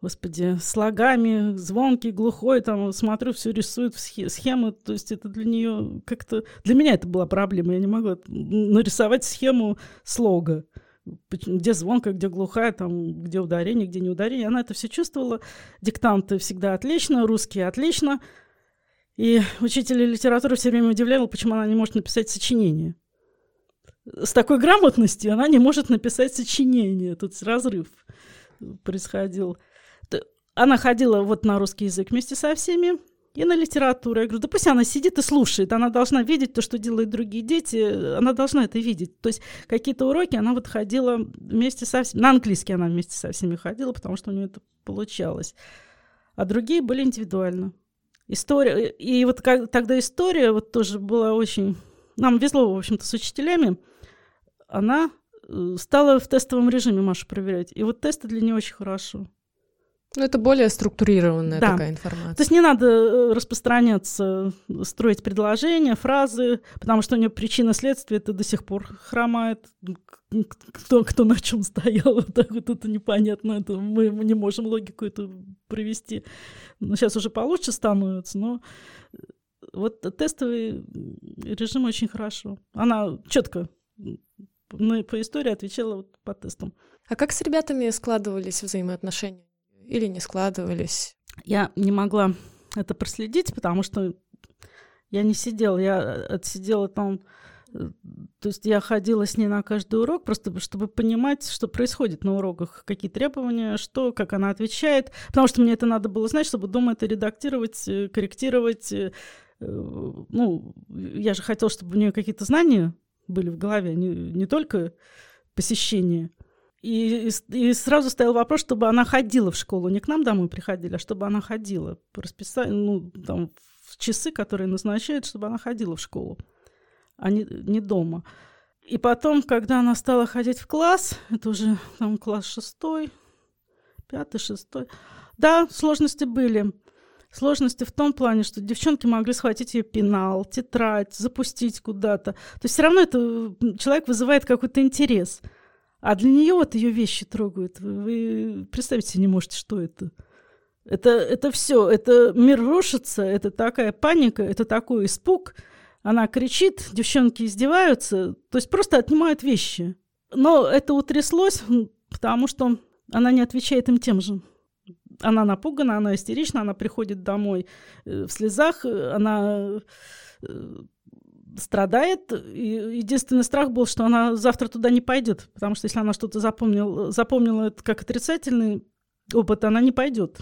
господи, слогами, звонкий, глухой, там, смотрю, все рисует в схемы. То есть это для нее как-то... Для меня это была проблема. Я не могла нарисовать схему слога. Где звонкая, где глухая, там, где ударение, где не ударение. Она это все чувствовала. Диктанты всегда отлично, русские отлично. И учитель литературы все время удивлял, почему она не может написать сочинение. С такой грамотностью она не может написать сочинение. Тут разрыв происходил. Она ходила вот на русский язык вместе со всеми. И на литературу. Я говорю, да пусть она сидит и слушает. Она должна видеть то, что делают другие дети. Она должна это видеть. То есть какие-то уроки она вот ходила вместе со всеми. На английский она вместе со всеми ходила, потому что у нее это получалось. А другие были индивидуально. История. И вот тогда история вот тоже была очень... Нам везло, в общем-то, с учителями. Она стала в тестовом режиме Машу проверять. И вот тесты для нее очень хорошо. Ну, это более структурированная такая информация. То есть не надо распространяться, строить предложения, фразы, потому что у нее причина следствия это до сих пор хромает. Кто на чем стоял, вот так вот это непонятно. Это мы не можем логику эту привести. Но сейчас уже получше становится, но вот тестовый режим очень хорошо. Она четко по истории отвечала вот по тестам. А как с ребятами складывались взаимоотношения? Или не складывались? Я не могла это проследить, потому что я не сидела. Я отсидела там... То есть я ходила с ней на каждый урок, просто чтобы понимать, что происходит на уроках, какие требования, что, как она отвечает. Потому что мне это надо было знать, чтобы дома это редактировать, корректировать. Ну, я же хотела, чтобы у нее какие-то знания были в голове, не только посещение. И сразу стоял вопрос, чтобы она ходила в школу. Не к нам домой приходили, а чтобы она ходила по расписанию, там, в часы, которые назначают, чтобы она ходила в школу, а не дома. И потом, когда она стала ходить в класс, это уже там класс 6, 5, 6, да, сложности были. Сложности в том плане, что девчонки могли схватить ее пенал, тетрадь, запустить куда-то. То есть все равно это человек вызывает какой-то интерес. А для нее вот ее вещи трогают. Вы представить себе не можете, что это. Это все, это мир рушится, это такая паника, это такой испуг. Она кричит, девчонки издеваются, то есть просто отнимают вещи. Но это утряслось, потому что она не отвечает им тем же. Она напугана, она истерична, она приходит домой в слезах, она страдает. И единственный страх был, что она завтра туда не пойдет, потому что если она что-то запомнила это как отрицательный опыт, она не пойдет.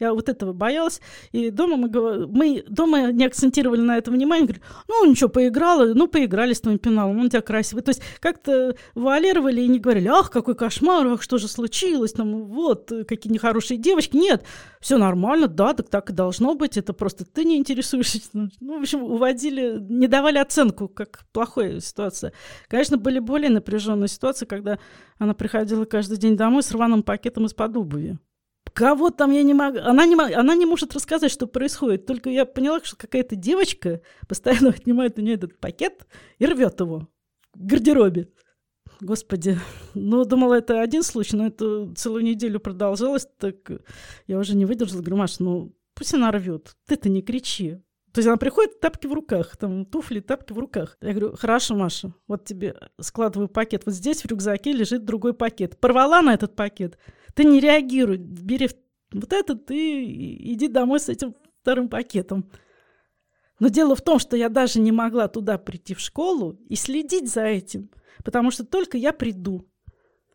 Я вот этого боялась. И дома мы дома не акцентировали на это внимание. Говорили, ничего, поиграла, поиграли с твоим пеналом, он тебя красивый. То есть как-то вуалировали и не говорили, какой кошмар, что же случилось, какие нехорошие девочки. Нет, все нормально, да, так и должно быть, это просто ты не интересуешься. В общем, уводили, не давали оценку, как плохая ситуация. Конечно, были более напряженные ситуации, когда она приходила каждый день домой с рваным пакетом из-под обуви. Кого там я не могу... Она не может рассказать, что происходит. Только я поняла, что какая-то девочка постоянно отнимает у нее этот пакет и рвет его в гардеробе. Господи. Думала, это один случай, но это целую неделю продолжалось. Так я уже не выдержала. Говорю, Маш, пусть она рвет. Ты-то не кричи. То есть она приходит, тапки в руках, туфли, тапки в руках. Я говорю, хорошо, Маша, вот тебе складываю пакет. Вот здесь в рюкзаке лежит другой пакет. Порвала на этот пакет. Ты не реагируй, бери вот это, ты иди домой с этим вторым пакетом. Но дело в том, что я даже не могла туда прийти в школу и следить за этим, потому что только я приду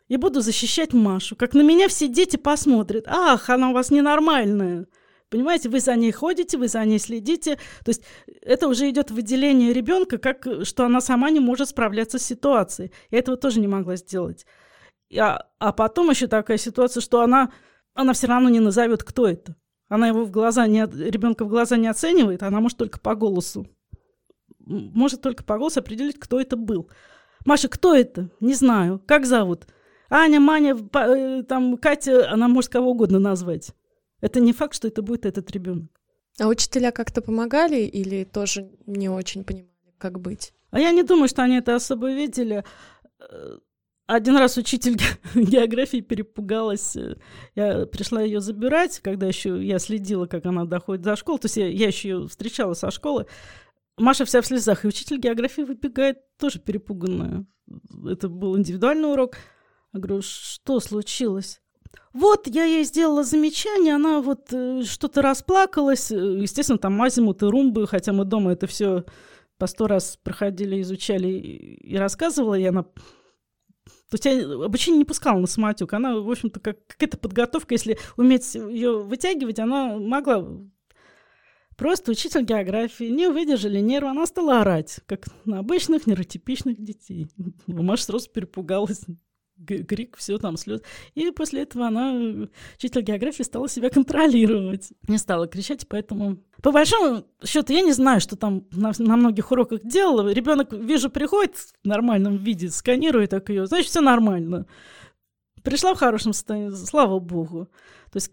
и буду защищать Машу. Как на меня все дети посмотрят. Она у вас ненормальная. Понимаете, вы за ней ходите, вы за ней следите. То есть это уже идет выделение ребенка, как что она сама не может справляться с ситуацией. Я этого тоже не могла сделать. А потом еще такая ситуация, что она все равно не назовет, кто это. Она ребенка в глаза не оценивает, она может только по голосу. Может только по голосу определить, кто это был. Маша, кто это? Не знаю. Как зовут? Аня, Маня, Катя. Она может кого угодно назвать. Это не факт, что это будет этот ребенок. А учителя как-то помогали или тоже не очень понимали, как быть? А я не думаю, что они это особо видели. Один раз учитель географии перепугалась. Я пришла ее забирать, когда еще я следила, как она доходит до школы. То есть я еще ее встречала со школы. Маша вся в слезах. И учитель географии выбегает, тоже перепуганная. Это был индивидуальный урок. Я говорю, что случилось? Вот, я ей сделала замечание, она что-то расплакалась. Естественно, там азимут и румбы, хотя мы дома это все по 100 раз проходили, изучали и рассказывала. И она... То есть я обучение не пускала на самотек. Она, в общем-то, как какая-то подготовка, если уметь ее вытягивать, она могла. Просто учитель географии не выдержали нервы, она стала орать, как на обычных нейротипичных детей. Маша сразу перепугалась. Крик, все там, слез. И после этого учитель географии стала себя контролировать. Не стала кричать, поэтому... По большому счету, я не знаю, что там на многих уроках делала. Ребенок, вижу, приходит в нормальном виде, сканирует так ее, значит, все нормально. Пришла в хорошем состоянии, слава богу. То есть,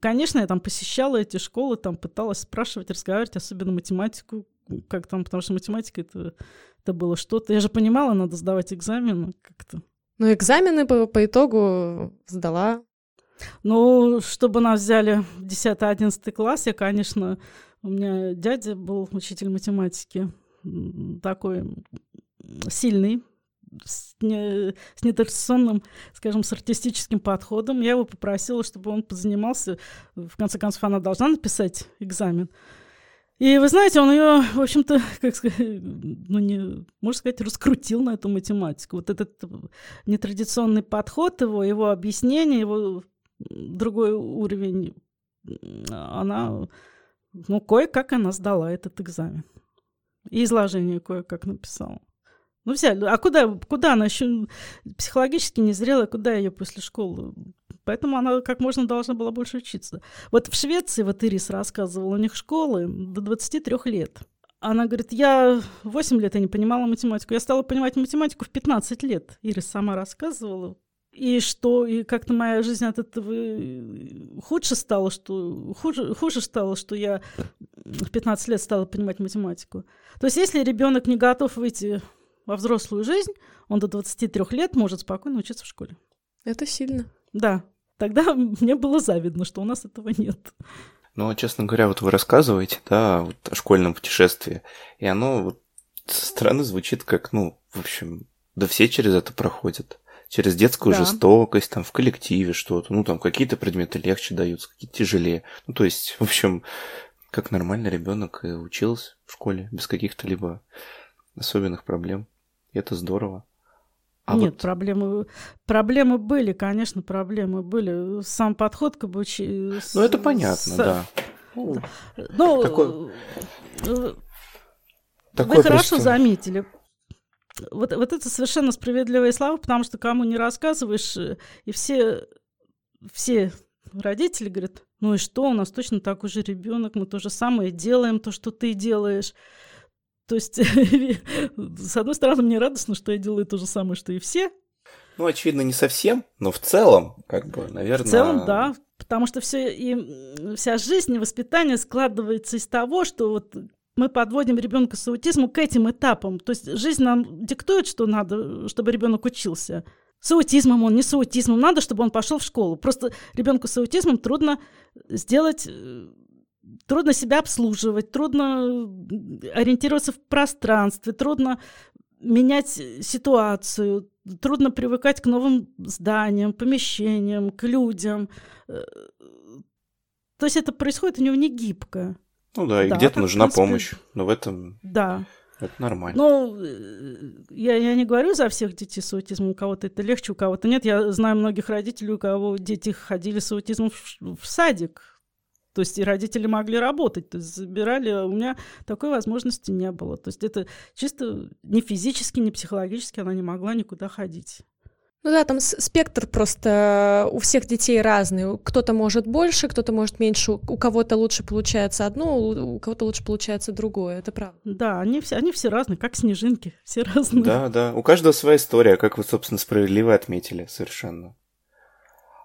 конечно, я там посещала эти школы, там пыталась спрашивать, разговаривать, особенно математику, как там, потому что математика это было что-то. Я же понимала, надо сдавать экзамены как-то. Экзамены по итогу сдала. Чтобы нас взяли в 10-11 класс, я, конечно... У меня дядя был учитель математики, такой сильный, с нетрадиционным, скажем, с артистическим подходом. Я его попросила, чтобы он позанимался. В конце концов, она должна написать экзамен. И вы знаете, он ее, в общем-то, как сказать, можно сказать, раскрутил на эту математику. Вот этот нетрадиционный подход его объяснение, его другой уровень, она, кое-как она сдала этот экзамен. И изложение кое-как написала. Взяли. А куда она еще психологически незрелая, куда ее после школы? Поэтому она как можно должна была больше учиться. В Швеции, Ирис рассказывала, у них школы до 23 лет. Она говорит, я 8 лет я не понимала математику. Я стала понимать математику в 15 лет. Ирис сама рассказывала. И что, и как-то моя жизнь от этого хуже стала, что я в 15 лет стала понимать математику. То есть если ребенок не готов выйти во взрослую жизнь, он до 23 лет может спокойно учиться в школе. Это сильно. Да. Тогда мне было завидно, что у нас этого нет. Ну, честно говоря, вот вы рассказываете, да, вот о школьном путешествии, и оно вот со стороны звучит как, ну, в общем, да все через это проходят. Через детскую жестокость, там, в коллективе что-то, ну, там, какие-то предметы легче даются, какие-то тяжелее. Ну, то есть, в общем, как нормально ребенок и учился в школе без каких-то либо особенных проблем. И это здорово. А нет, вот... проблемы были, конечно, проблемы были. Сам подход к обучению... Ну, это понятно, да. Ну, вы хорошо заметили. Вот это совершенно справедливые слова, потому что кому не рассказываешь, и все родители говорят, ну и что, у нас точно такой же ребенок, мы то же самое делаем, то, что ты делаешь. То есть, с одной стороны, мне радостно, что я делаю то же самое, что и все. Ну, очевидно, не совсем, но в целом, как бы, наверное... В целом, да, потому что вся жизнь и воспитание складывается из того, что вот... Мы подводим ребенка с аутизмом к этим этапам. То есть жизнь нам диктует, что надо, чтобы ребенок учился. С аутизмом он, не с аутизмом. Надо, чтобы он пошел в школу. Просто ребенку с аутизмом трудно себя обслуживать, трудно ориентироваться в пространстве, трудно менять ситуацию, трудно привыкать к новым зданиям, помещениям, к людям. То есть это происходит у него не гибко. Ну да, и да, где-то нужна помощь, но в этом это нормально. Ну, я не говорю за всех детей с аутизмом, у кого-то это легче, у кого-то нет. Я знаю многих родителей, у кого дети ходили с аутизмом в садик. То есть и родители могли работать, то есть забирали, а у меня такой возможности не было. То есть это чисто не физически, не психологически она не могла никуда ходить. Ну да, там спектр просто у всех детей разный. Кто-то может больше, кто-то может меньше. У кого-то лучше получается одно, у кого-то лучше получается другое. Это правда. Да, они все разные, как снежинки. Все разные. Да. У каждого своя история, как вы, собственно, справедливо отметили совершенно.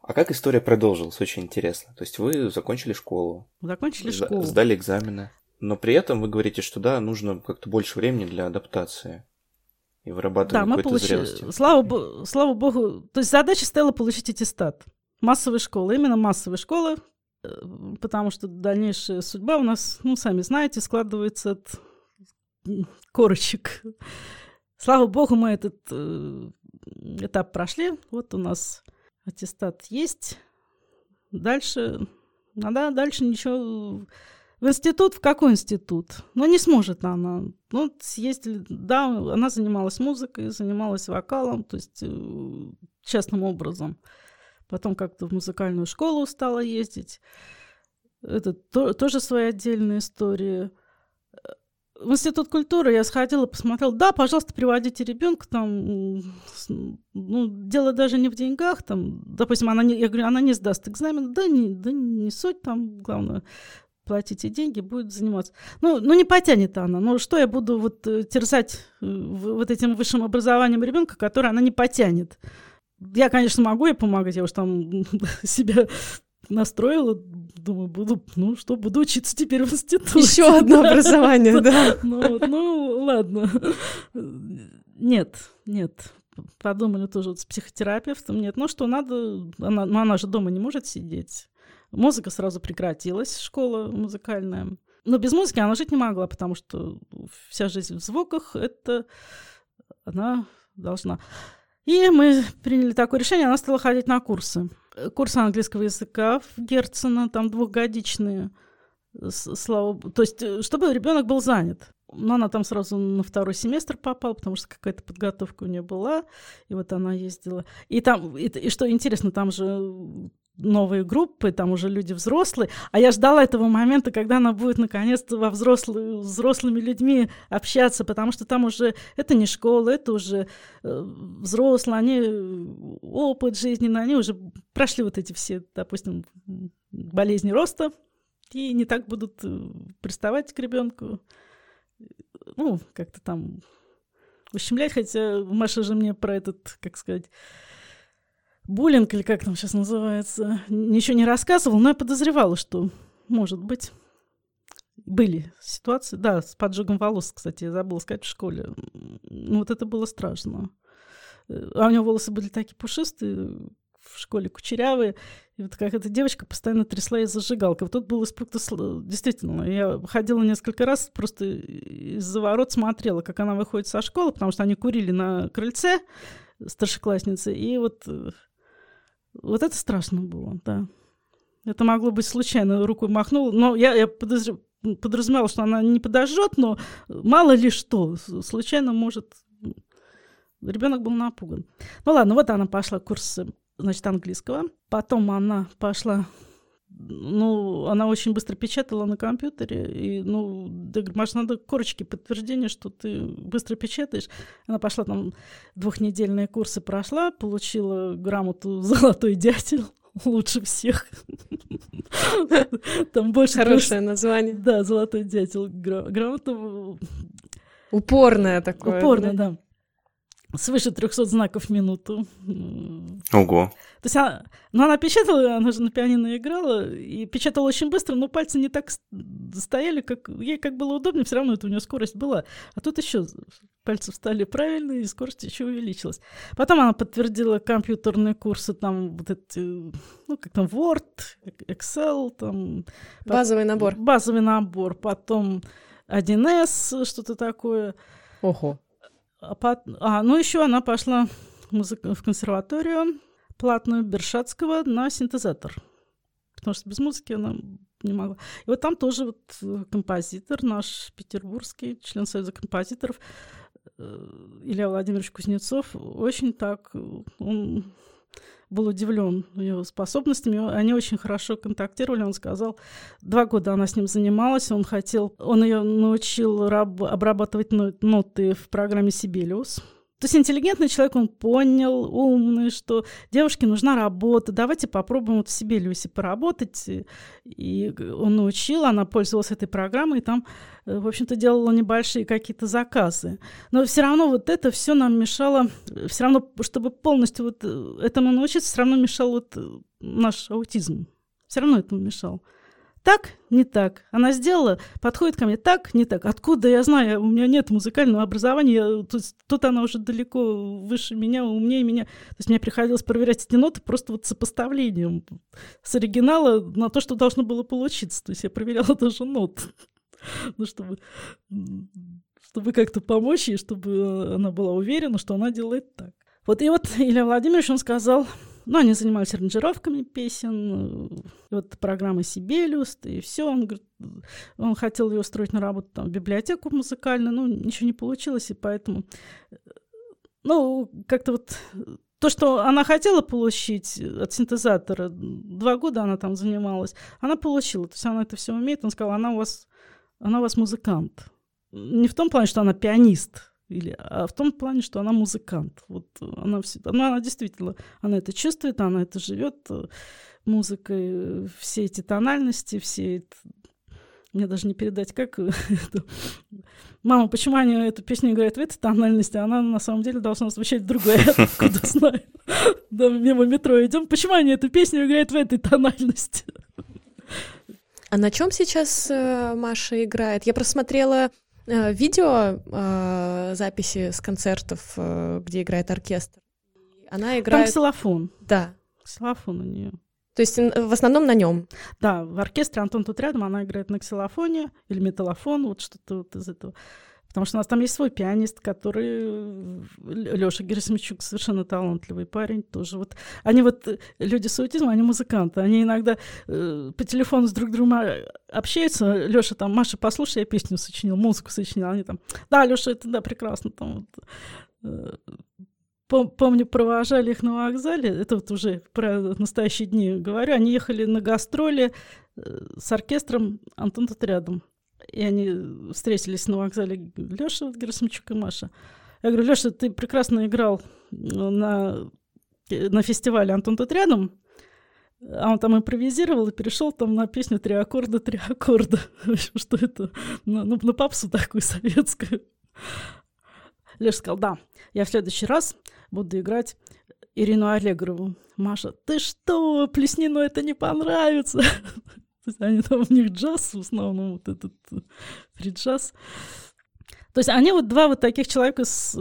А как история продолжилась? Очень интересно. То есть вы закончили школу. Сдали экзамены. Но при этом вы говорите, что да, нужно как-то больше времени для адаптации. И вырабатывали какой-то зрелости. Слава богу, то есть задача стояла получить аттестат. Массовая школа, именно массовая школа, потому что дальнейшая судьба у нас, ну, сами знаете, складывается от корочек. Слава богу, мы этот этап прошли. Вот у нас аттестат есть. Дальше ничего... В институт? В какой институт? Ну, не сможет она. Ну, съездили, да, она занималась музыкой, занималась вокалом, то есть частным образом. Потом как-то в музыкальную школу стала ездить. Это тоже свои отдельные истории. В институт культуры я сходила, посмотрела. Да, пожалуйста, приводите ребенка там. Ну, дело даже не в деньгах. Там, допустим, она не сдаст экзамен. Да не суть там, главное... платите деньги, будет заниматься. Ну, не потянет она. Ну, что я буду вот терзать вот этим высшим образованием ребенка, которое она не потянет? Я, конечно, могу ей помогать. Я уж там себя настроила. Думаю, буду учиться теперь в институте. Еще одно образование, да? Ну, ладно. Нет. Подумали тоже с психотерапевтом. Нет, ну, что надо... Она же дома не может сидеть. Музыка сразу прекратилась, школа музыкальная. Но без музыки она жить не могла, потому что вся жизнь в звуках, это она должна. И мы приняли такое решение, она стала ходить на курсы. Курсы английского языка в Герцена, там двухгодичные. То есть, чтобы ребенок был занят. Но она там сразу на второй семестр попала, потому что какая-то подготовка у нее была. И вот она ездила. И там, и что интересно, там же... новые группы, там уже люди взрослые. А я ждала этого момента, когда она будет наконец-то во взрослыми людьми общаться, потому что там уже это не школа, это уже взрослые, они опыт жизненный, они уже прошли вот эти все, допустим, болезни роста, и не так будут приставать к ребенку, ну, как-то там ущемлять, хотя Маша же мне про этот, как сказать, буллинг, или как там сейчас называется, ничего не рассказывал, но я подозревала, что, может быть, были ситуации. Да, с поджигом волос, кстати, я забыла сказать в школе. Ну, вот это было страшно. А у него волосы были такие пушистые, в школе кучерявые. И вот как эта девочка постоянно трясла ей зажигалкой. Вот тут был испуг. Действительно, я ходила несколько раз, просто из-за ворот смотрела, как она выходит со школы, потому что они курили на крыльце, старшеклассницы. И вот это страшно было, да. Это могло быть случайно, рукой махнула. Но я подразумевала, что она не подожжет, но мало ли что. Случайно может... Ребенок был напуган. Ну ладно, вот она пошла курсы, значит, английского. Потом она пошла... Ну, она очень быстро печатала на компьютере. И, ну, Маш, надо корочки подтверждения, что ты быстро печатаешь. Она пошла там двухнедельные курсы прошла, получила грамоту «Золотой дятел». Лучше всех. Там больше... Хорошее название. Да, «Золотой дятел». Грамота... Упорная такое. Упорная, да. Свыше 300 знаков в минуту. Ого. То есть она печатала, она же на пианино играла, и печатала очень быстро, но пальцы не так стояли, как ей как было удобнее, все равно это у нее скорость была. А тут еще пальцы встали правильно, и скорость еще увеличилась. Потом она подтвердила компьютерные курсы, там вот эти, ну, как там, Word, Excel, там... Базовый набор. Потом 1С, что-то такое. Ого. Ну, еще она пошла в консерваторию платную Бершадского на синтезатор. Потому что без музыки она не могла. И вот там тоже вот композитор наш петербургский, член Союза композиторов, Илья Владимирович Кузнецов, очень так... Он был удивлен его способностями. Они очень хорошо контактировали. Он сказал, 2 года она с ним занималась. Он ее научил обрабатывать ноты в программе «Сибелиус». То есть интеллигентный человек, он понял, умный, что девушке нужна работа. Давайте попробуем вот в «Сибелиусе» поработать. И он научил, она пользовалась этой программой, и там, в общем-то, делала небольшие какие-то заказы. Но все равно вот это все нам мешало, все равно, чтобы полностью вот этому научиться, все равно мешал вот наш аутизм. Все равно этому мешал. Так, не так. Она сделала, подходит ко мне, так, не так. Откуда я знаю? У меня нет музыкального образования. Тут она уже далеко выше меня, умнее меня. То есть мне приходилось проверять эти ноты просто вот сопоставлением с оригинала на то, что должно было получиться. То есть я проверяла даже ноты, ну, чтобы как-то помочь ей, чтобы она была уверена, что она делает так. Вот и вот Илья Владимирович, он сказал... Ну, они занимались аранжировками песен, вот программа «Сибелиус», и все. Он говорит, он хотел ее устроить на работу там, в библиотеку музыкальную, но ничего не получилось, и поэтому... Ну, как-то вот то, что она хотела получить от синтезатора, 2 года она там занималась, она получила, то есть она это все умеет. Он сказал, она у вас музыкант. Не в том плане, что она пианист, а в том плане, что она музыкант. Вот она всегда, она действительно, она это чувствует, она это живет музыкой, все эти тональности, все это... Мне даже не передать, как... Мама, почему они эту песню играют в этой тональности, она на самом деле должна звучать другая, откуда знаю. Мимо метро идем. Почему они эту песню играют в этой тональности? А на чем сейчас Маша играет? Я просмотрела... видео записи с концертов, где играет оркестр. Она играет... Там ксилофон. Да. Ксилофон у нее. То есть в основном на нем. Да, в оркестре «Антон тут рядом» она играет на ксилофоне или металлофон, вот что-то вот из этого. Потому что у нас там есть свой пианист, который... Лёша Герасимичук, совершенно талантливый парень тоже. Вот они вот, люди с аутизмом, они музыканты. Они иногда по телефону с друг другом общаются. Лёша там, Маша, послушай, я песню сочинил, музыку сочинил. Они там, да, Лёша, это да, прекрасно. Там, вот. Помню, провожали их на вокзале. Это вот уже про настоящие дни говорю. Они ехали на гастроли с оркестром «Антон тут рядом». И они встретились на вокзале Лёша Герасимчук и Маша. Я говорю, Лёша, ты прекрасно играл на фестивале «Антон тут рядом», а он там импровизировал и перешел там на песню «Три аккорда, три аккорда». Что это? На попсу такую советскую. Лёша сказал, да, я в следующий раз буду играть Ирину Аллегрову. Маша, ты что, Плюснину это не понравится? Они там, у них джаз в основном, вот этот фри-джаз. То есть они вот два вот таких человека с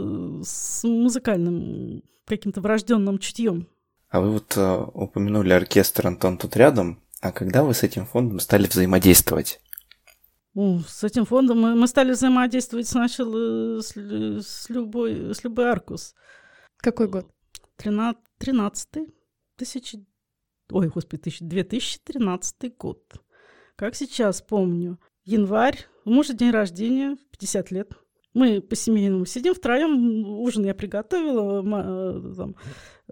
музыкальным каким-то врожденным чутьем. А вы вот упомянули оркестр «Антон тут рядом». А когда вы с этим фондом стали взаимодействовать? С этим фондом мы стали взаимодействовать сначала с Любой Аркус. Какой год? 13-й. 2013 год. Как сейчас помню. Январь. У мужа день рождения, 50 лет. Мы по-семейному сидим втроем. Ужин я приготовила.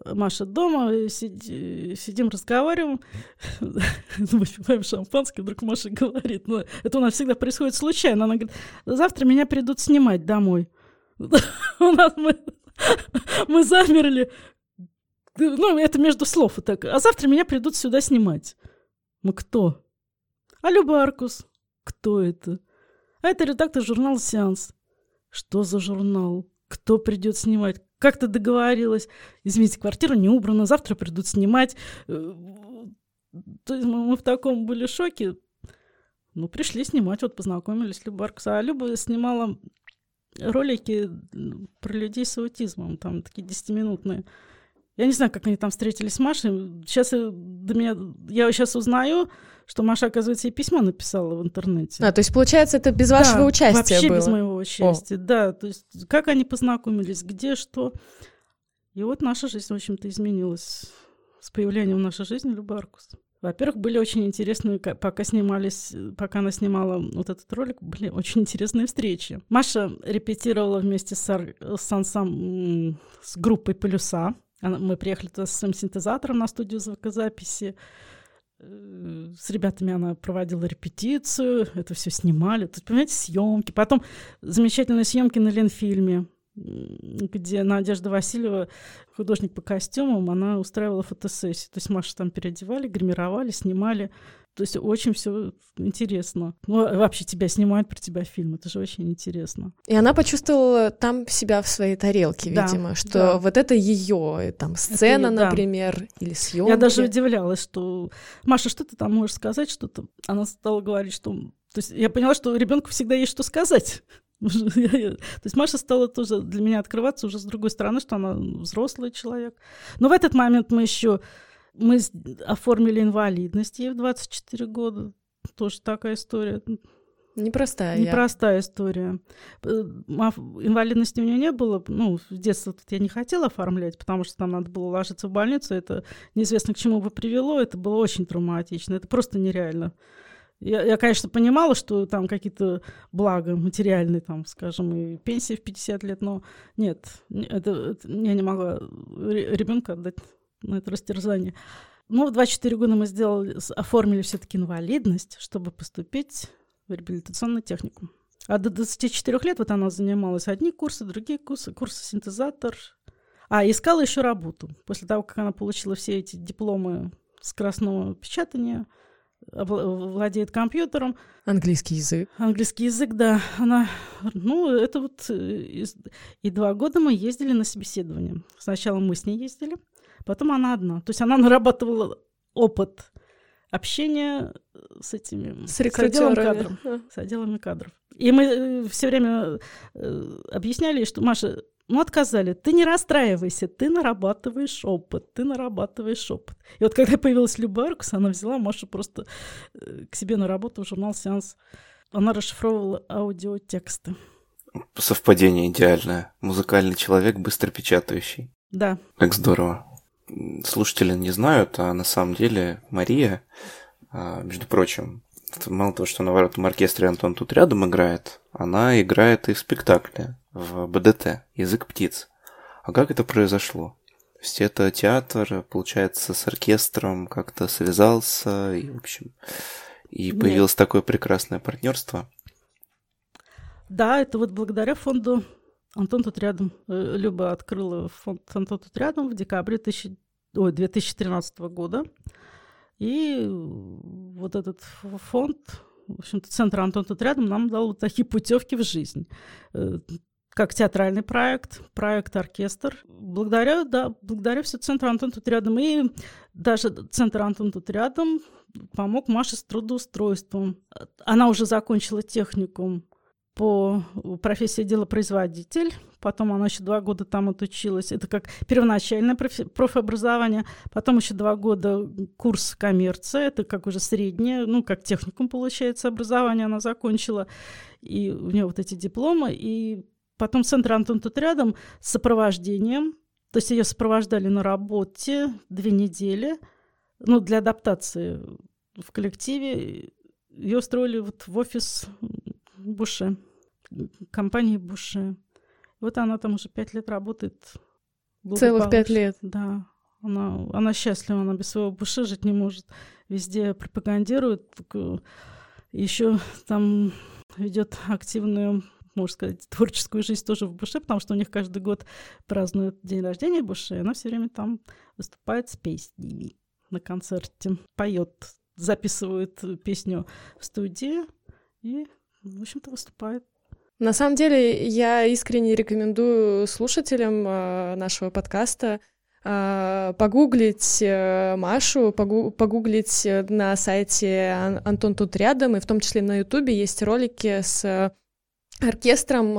Маша дома. Сидим, разговариваем. Выпиваем шампанское. Вдруг Маша говорит. Это у нас всегда происходит случайно. Она говорит, завтра меня придут снимать домой. Мы замерли. Это между слов. Так. А завтра меня придут сюда снимать. Мы кто? А Люба Аркус. Кто это? А это редактор журнала «Сеанс». Что за журнал? Кто придет снимать? Как ты договорилась? Извините, квартира не убрана, завтра придут снимать. То есть мы в таком были шоке. Ну, пришли снимать, вот познакомились с Любой Аркус. А Люба снимала ролики про людей с аутизмом, там такие 10-минутные. Я не знаю, как они там встретились с Машей. Я сейчас узнаю, что Маша, оказывается, ей письмо написала в интернете. То есть, получается, это без вашего участия вообще было? Вообще без моего участия, да. То есть, как они познакомились, где, что. И вот наша жизнь, в общем-то, изменилась с появлением в нашей жизни Любы Аркус. Во-первых, были очень интересные, пока она снимала вот этот ролик, были очень интересные встречи. Маша репетировала вместе с группой «Полюса». Мы приехали туда с своим синтезатором на студию звукозаписи. С ребятами она проводила репетицию, это все снимали. Тут, понимаете, съемки. Потом замечательные съемки на Ленфильме, где Надежда Васильева, художник по костюмам, она устраивала фотосессию. То есть Машу там переодевали, гримировали, снимали. То есть очень все интересно. Вообще тебя снимают, про тебя фильм. Это же очень интересно. И она почувствовала там себя в своей тарелке, видимо. Что вот это ее там сцена, это например, или съемки. Я даже удивлялась, что... Маша, что ты там можешь сказать? Что-то... Она стала говорить, что... То есть я поняла, что ребенку всегда есть что сказать. То есть Маша стала тоже для меня открываться уже с другой стороны, что она взрослый человек. Но в этот момент мы оформили инвалидность ей в 24 года. Тоже такая история. Непростая история. Инвалидности у нее не было. В детстве я не хотела оформлять, потому что там надо было ложиться в больницу. Это неизвестно к чему бы привело. Это было очень травматично. Это просто нереально. Я, конечно, понимала, что там какие-то блага материальные, там, скажем, и пенсии в 50 лет, но нет, я не могла ребенка отдать на это растерзание. Но в 24 года мы оформили все-таки инвалидность, чтобы поступить в реабилитационную технику. А до 24 лет вот она занималась одни курсы, другие курсы синтезатор. Искала еще работу. После того, как она получила все эти дипломы скоростного печатания, владеет компьютером. Английский язык, да. Она, это вот... И 2 года мы ездили на собеседование. Сначала мы с ней ездили, потом она одна. То есть она нарабатывала опыт общения с отделами кадров. И мы все время объясняли, что, Маша, отказали. Ты не расстраивайся, ты нарабатываешь опыт. И вот когда появилась Люба Аркус, она взяла Машу просто к себе на работу в журнал «Сеанс». Она расшифровывала аудиотексты. Совпадение идеальное. Музыкальный человек, быстро печатающий. Да. Как здорово. Слушатели не знают, а на самом деле Мария, между прочим, мало того, что она в оркестре «Антон тут рядом» играет, она играет и в спектакле в БДТ «Язык птиц». А как это произошло? То есть это театр, получается, с оркестром как-то связался, и, в общем, появилось такое прекрасное партнерство. Да, это вот благодаря фонду «Антон тут рядом». Люба открыла фонд «Антон тут рядом» в декабре 2013 года. И вот этот фонд, в общем-то, центр «Антон тут рядом» нам дал вот такие путевки в жизнь. как театральный проект, проект-оркестр. Благодаря все центру «Антон тут рядом». И даже центр «Антон тут рядом» помог Маше с трудоустройством. Она уже закончила техникум по профессии делопроизводитель. Потом она еще 2 года там отучилась. Это как первоначальное профобразование. Потом еще 2 года курс коммерция. Это как уже среднее, как техникум, получается, образование она закончила. И у нее вот эти дипломы. И потом центр «Антон тут рядом» с сопровождением. То есть ее сопровождали на работе 2 недели. Для адаптации в коллективе. Ее устроили в офис Буше, компании Буше. Вот она там уже 5 лет работает. Целых 5 лет? Да. Она счастлива, она без своего Буше жить не может. Везде пропагандирует. Еще там ведет активную, можно сказать, творческую жизнь тоже в Буше, потому что у них каждый год празднуют день рождения Буше, и она все время там выступает с песнями на концерте, поет, записывает песню в студии и, в общем-то, выступает. На самом деле, я искренне рекомендую слушателям нашего подкаста погуглить Машу, погуглить на сайте «Антон тут рядом», и в том числе на Ютубе есть ролики с оркестром,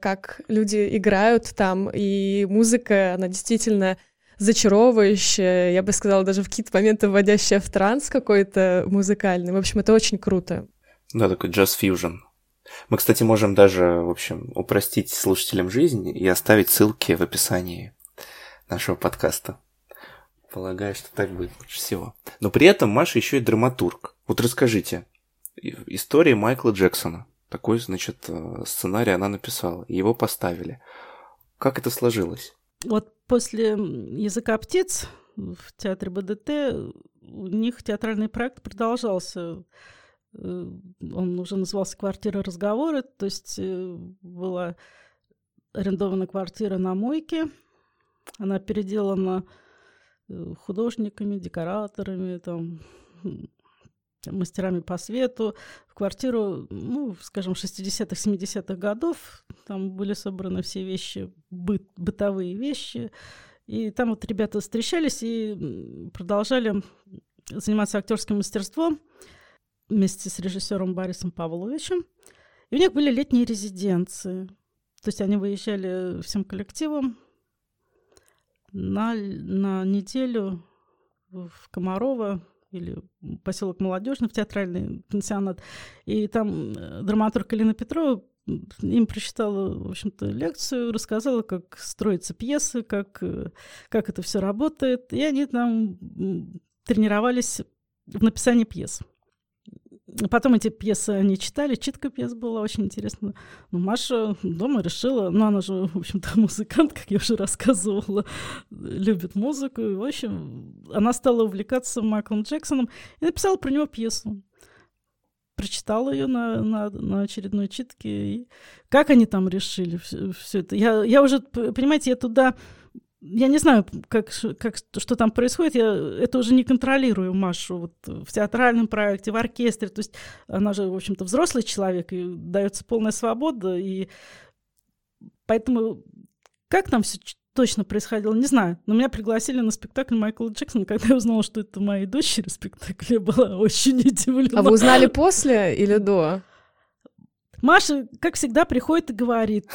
как люди играют там, и музыка, она действительно зачаровывающая, я бы сказала, даже в какие-то моменты вводящая в транс какой-то музыкальный. В общем, это очень круто. Да, такой джаз-фьюжн. Мы, кстати, можем даже, в общем, упростить слушателям жизнь и оставить ссылки в описании нашего подкаста. Полагаю, что так будет лучше всего. Но при этом Маша еще и драматург. Вот расскажите, история Майкла Джексона. Такой, значит, сценарий она написала, его поставили. Как это сложилось? Вот после «Языка птиц» в театре БДТ у них театральный проект продолжался. Он уже назывался «Квартира разговоры», то есть была арендована квартира на Мойке. Она переделана художниками, декораторами, мастерами по свету. В квартиру, 60-х, 70-х годов. Там были собраны все вещи, бытовые вещи. И там вот ребята встречались и продолжали заниматься актерским мастерством вместе с режиссером Борисом Павловичем. И у них были летние резиденции. То есть они выезжали всем коллективом на неделю в Комарово или поселок Молодежный, в театральный пансионат. И там драматург Ирина Петрова им прочитала, в общем-то, лекцию, рассказала, как строятся пьесы, как это все работает. И они там тренировались в написании пьес. Потом эти пьесы они читали, читка пьес была очень интересная. Но Маша дома решила, она же, в общем-то, музыкант, как я уже рассказывала, любит музыку. И, в общем, она стала увлекаться Майклом Джексоном и написала про него пьесу. Прочитала ее на очередной читке. И как они там решили все это? Я уже, понимаете, я не знаю, что там происходит, это уже не контролирую Машу в театральном проекте, в оркестре. То есть она же, в общем-то, взрослый человек, и дается полная свобода. И поэтому как там все точно происходило, не знаю. Но меня пригласили на спектакль Майкла Джексона, когда я узнала, что это моей дочери спектакль, я была очень удивлена. А вы узнали после или до? Маша, как всегда, приходит и говорит: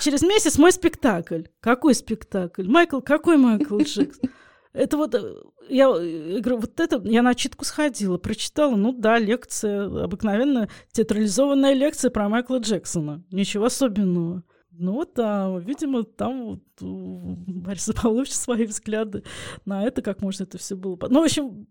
через месяц мой спектакль. Какой спектакль? Какой Майкл Джексон? Это я говорю, я на читку сходила, прочитала, лекция, обыкновенная театрализованная лекция про Майкла Джексона. Ничего особенного. Видимо, там у Бориса Павловича свои взгляды на это, как можно это все было. В общем,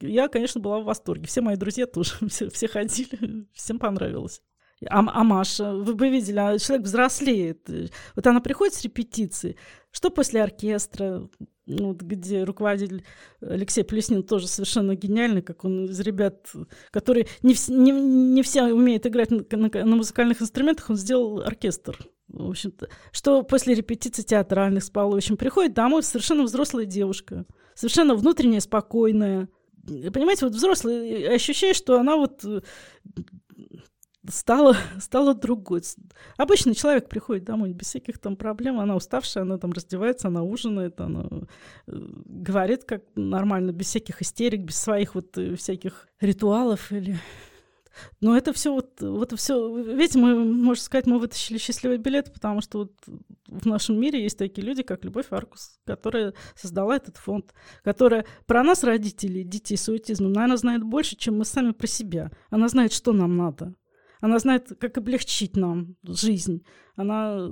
я, конечно, была в восторге. Все мои друзья тоже, все ходили, всем понравилось. А Маша, вы бы видели, человек взрослеет. Она приходит с репетиции. Что после оркестра, где руководитель Алексей Плюснин тоже совершенно гениальный, как он из ребят, которые не все умеют играть на музыкальных инструментах, он сделал оркестр. В общем-то, что после репетиции театральных с Павловичем приходит домой совершенно взрослая девушка, совершенно внутренняя, спокойная. Понимаете, взрослая, ощущаешь, что она стала другой. Обычный человек приходит домой без всяких там проблем, она уставшая, она там раздевается, она ужинает, она говорит как нормально, без всяких истерик, без своих вот всяких ритуалов или... Но это все вот все, видите, мы, можно сказать, мы вытащили счастливый билет, потому что вот в нашем мире есть такие люди, как Любовь Аркус, которая создала этот фонд, которая про нас, родителей, детей с аутизмом, наверное, знает больше, чем мы сами про себя. Она знает, что нам надо. Она знает, как облегчить нам жизнь. Она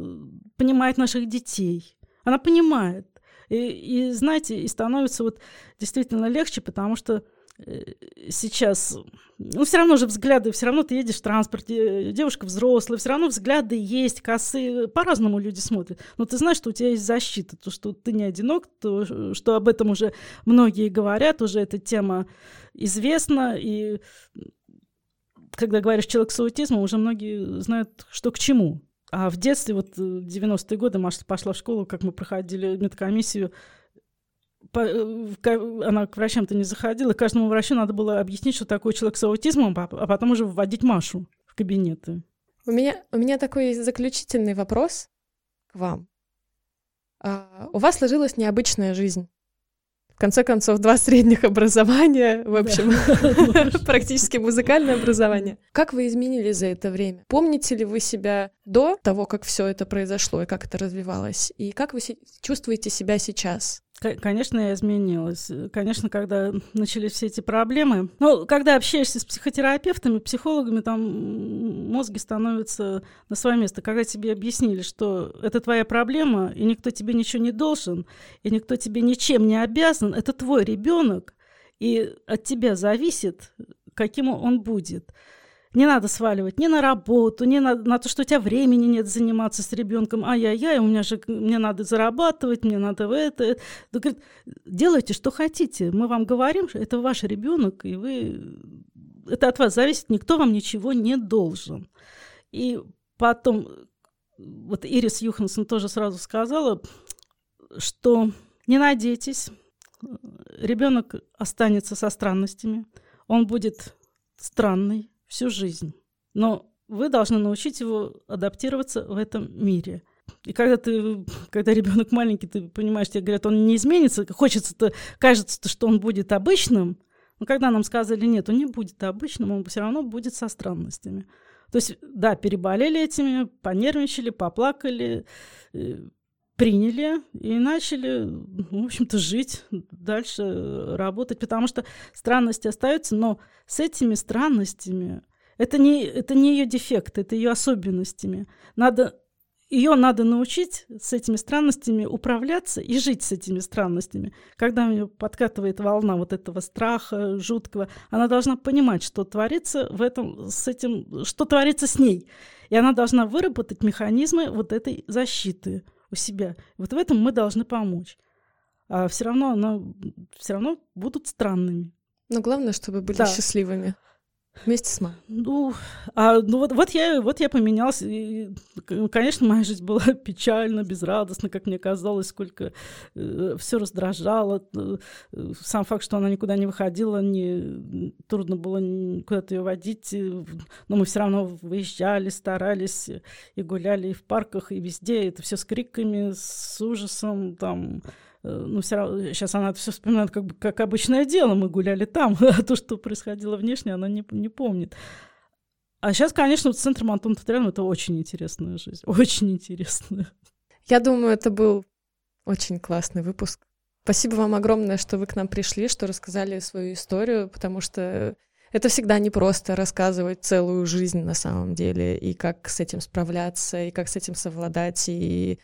понимает наших детей. Она понимает. И знаете, и становится вот действительно легче, потому что сейчас, ну, все равно же взгляды, все равно ты едешь в транспорте, девушка взрослая, все равно взгляды есть, косые, по-разному люди смотрят. Но ты знаешь, что у тебя есть защита, то, что ты не одинок, то, что об этом уже многие говорят, уже эта тема известна, и когда говоришь «человек с аутизмом», уже многие знают, что к чему. А в детстве, вот в 90-е годы Маша пошла в школу, как мы проходили медкомиссию, она к врачам-то не заходила, каждому врачу надо было объяснить, что такое человек с аутизмом, а потом уже вводить Машу в кабинеты. У меня такой заключительный вопрос к вам. У вас сложилась необычная жизнь. В конце концов, 2 средних образования, в общем, да. Практически музыкальное образование. Как вы изменились за это время? Помните ли вы себя до того, как все это произошло и как это развивалось? И как вы чувствуете себя сейчас? Конечно, я изменилась. Конечно, когда начались все эти проблемы. Ну, когда общаешься с психотерапевтами, психологами, там мозги становятся на свое место. Когда тебе объяснили, что это твоя проблема, и никто тебе ничего не должен, и никто тебе ничем не обязан, это твой ребенок, и от тебя зависит, каким он будет. Не надо сваливать ни на работу, ни на то, что у тебя времени нет заниматься с ребенком. Ай-яй-яй, у меня же мне надо зарабатывать, мне надо это. Да, говорит, делайте, что хотите. Мы вам говорим, что это ваш ребенок, и вы это от вас зависит, никто вам ничего не должен. И потом, вот Ирис Юханссон тоже сразу сказала, что не надейтесь, ребенок останется со странностями, он будет странный всю жизнь. Но вы должны научить его адаптироваться в этом мире. И когда ребенок маленький, ты понимаешь, тебе говорят, он не изменится, хочется-то, кажется-то, что он будет обычным, но когда нам сказали, нет, он не будет обычным, он все равно будет со странностями. То есть, да, переболели этими, понервничали, поплакали, приняли и начали, в общем-то, жить, дальше работать, потому что странности остаются, но с этими странностями это не ее дефект, это ее особенностями. Ее надо научить с этими странностями управляться и жить с этими странностями. Когда у нее подкатывает волна вот этого страха жуткого, она должна понимать, что творится что творится с ней. И она должна выработать механизмы вот этой защиты у себя. Вот в этом мы должны помочь. А все равно будут странными. Но главное, чтобы были счастливыми. Вместе с мамой. Я поменялась. И, конечно, моя жизнь была печальна, безрадостна, как мне казалось, сколько все раздражало. Сам факт, что она никуда не выходила, трудно было куда-то ее водить. Но мы все равно выезжали, старались и гуляли и в парках, и везде. Это все с криками, с ужасом, там. Ну, все равно, сейчас она это все вспоминает как обычное дело. Мы гуляли там, а то, что происходило внешне, она не помнит. А сейчас, конечно, с центром «Антон тут рядом» это очень интересная жизнь. Очень интересная. Я думаю, это был очень классный выпуск. Спасибо вам огромное, что вы к нам пришли, что рассказали свою историю, потому что это всегда непросто рассказывать целую жизнь на самом деле, и как с этим справляться, и как с этим совладать, и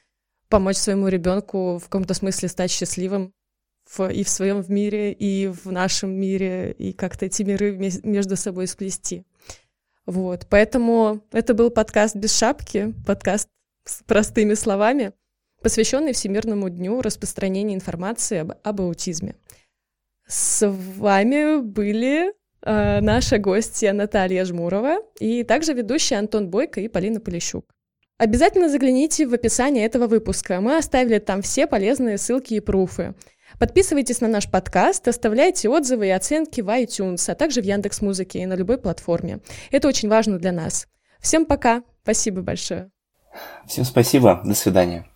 помочь своему ребенку в каком-то смысле стать счастливым и в своем мире, и в нашем мире, и как-то эти миры между собой сплести. Вот. Поэтому это был подкаст «Без шапки», подкаст с простыми словами, посвященный Всемирному дню распространения информации об аутизме. С вами были наши гости Наталья Жмурова и также ведущие Антон Бойко и Полина Полищук. Обязательно загляните в описание этого выпуска. Мы оставили там все полезные ссылки и пруфы. Подписывайтесь на наш подкаст, оставляйте отзывы и оценки в iTunes, а также в Яндекс.Музыке и на любой платформе. Это очень важно для нас. Всем пока. Спасибо большое. Всем спасибо. До свидания.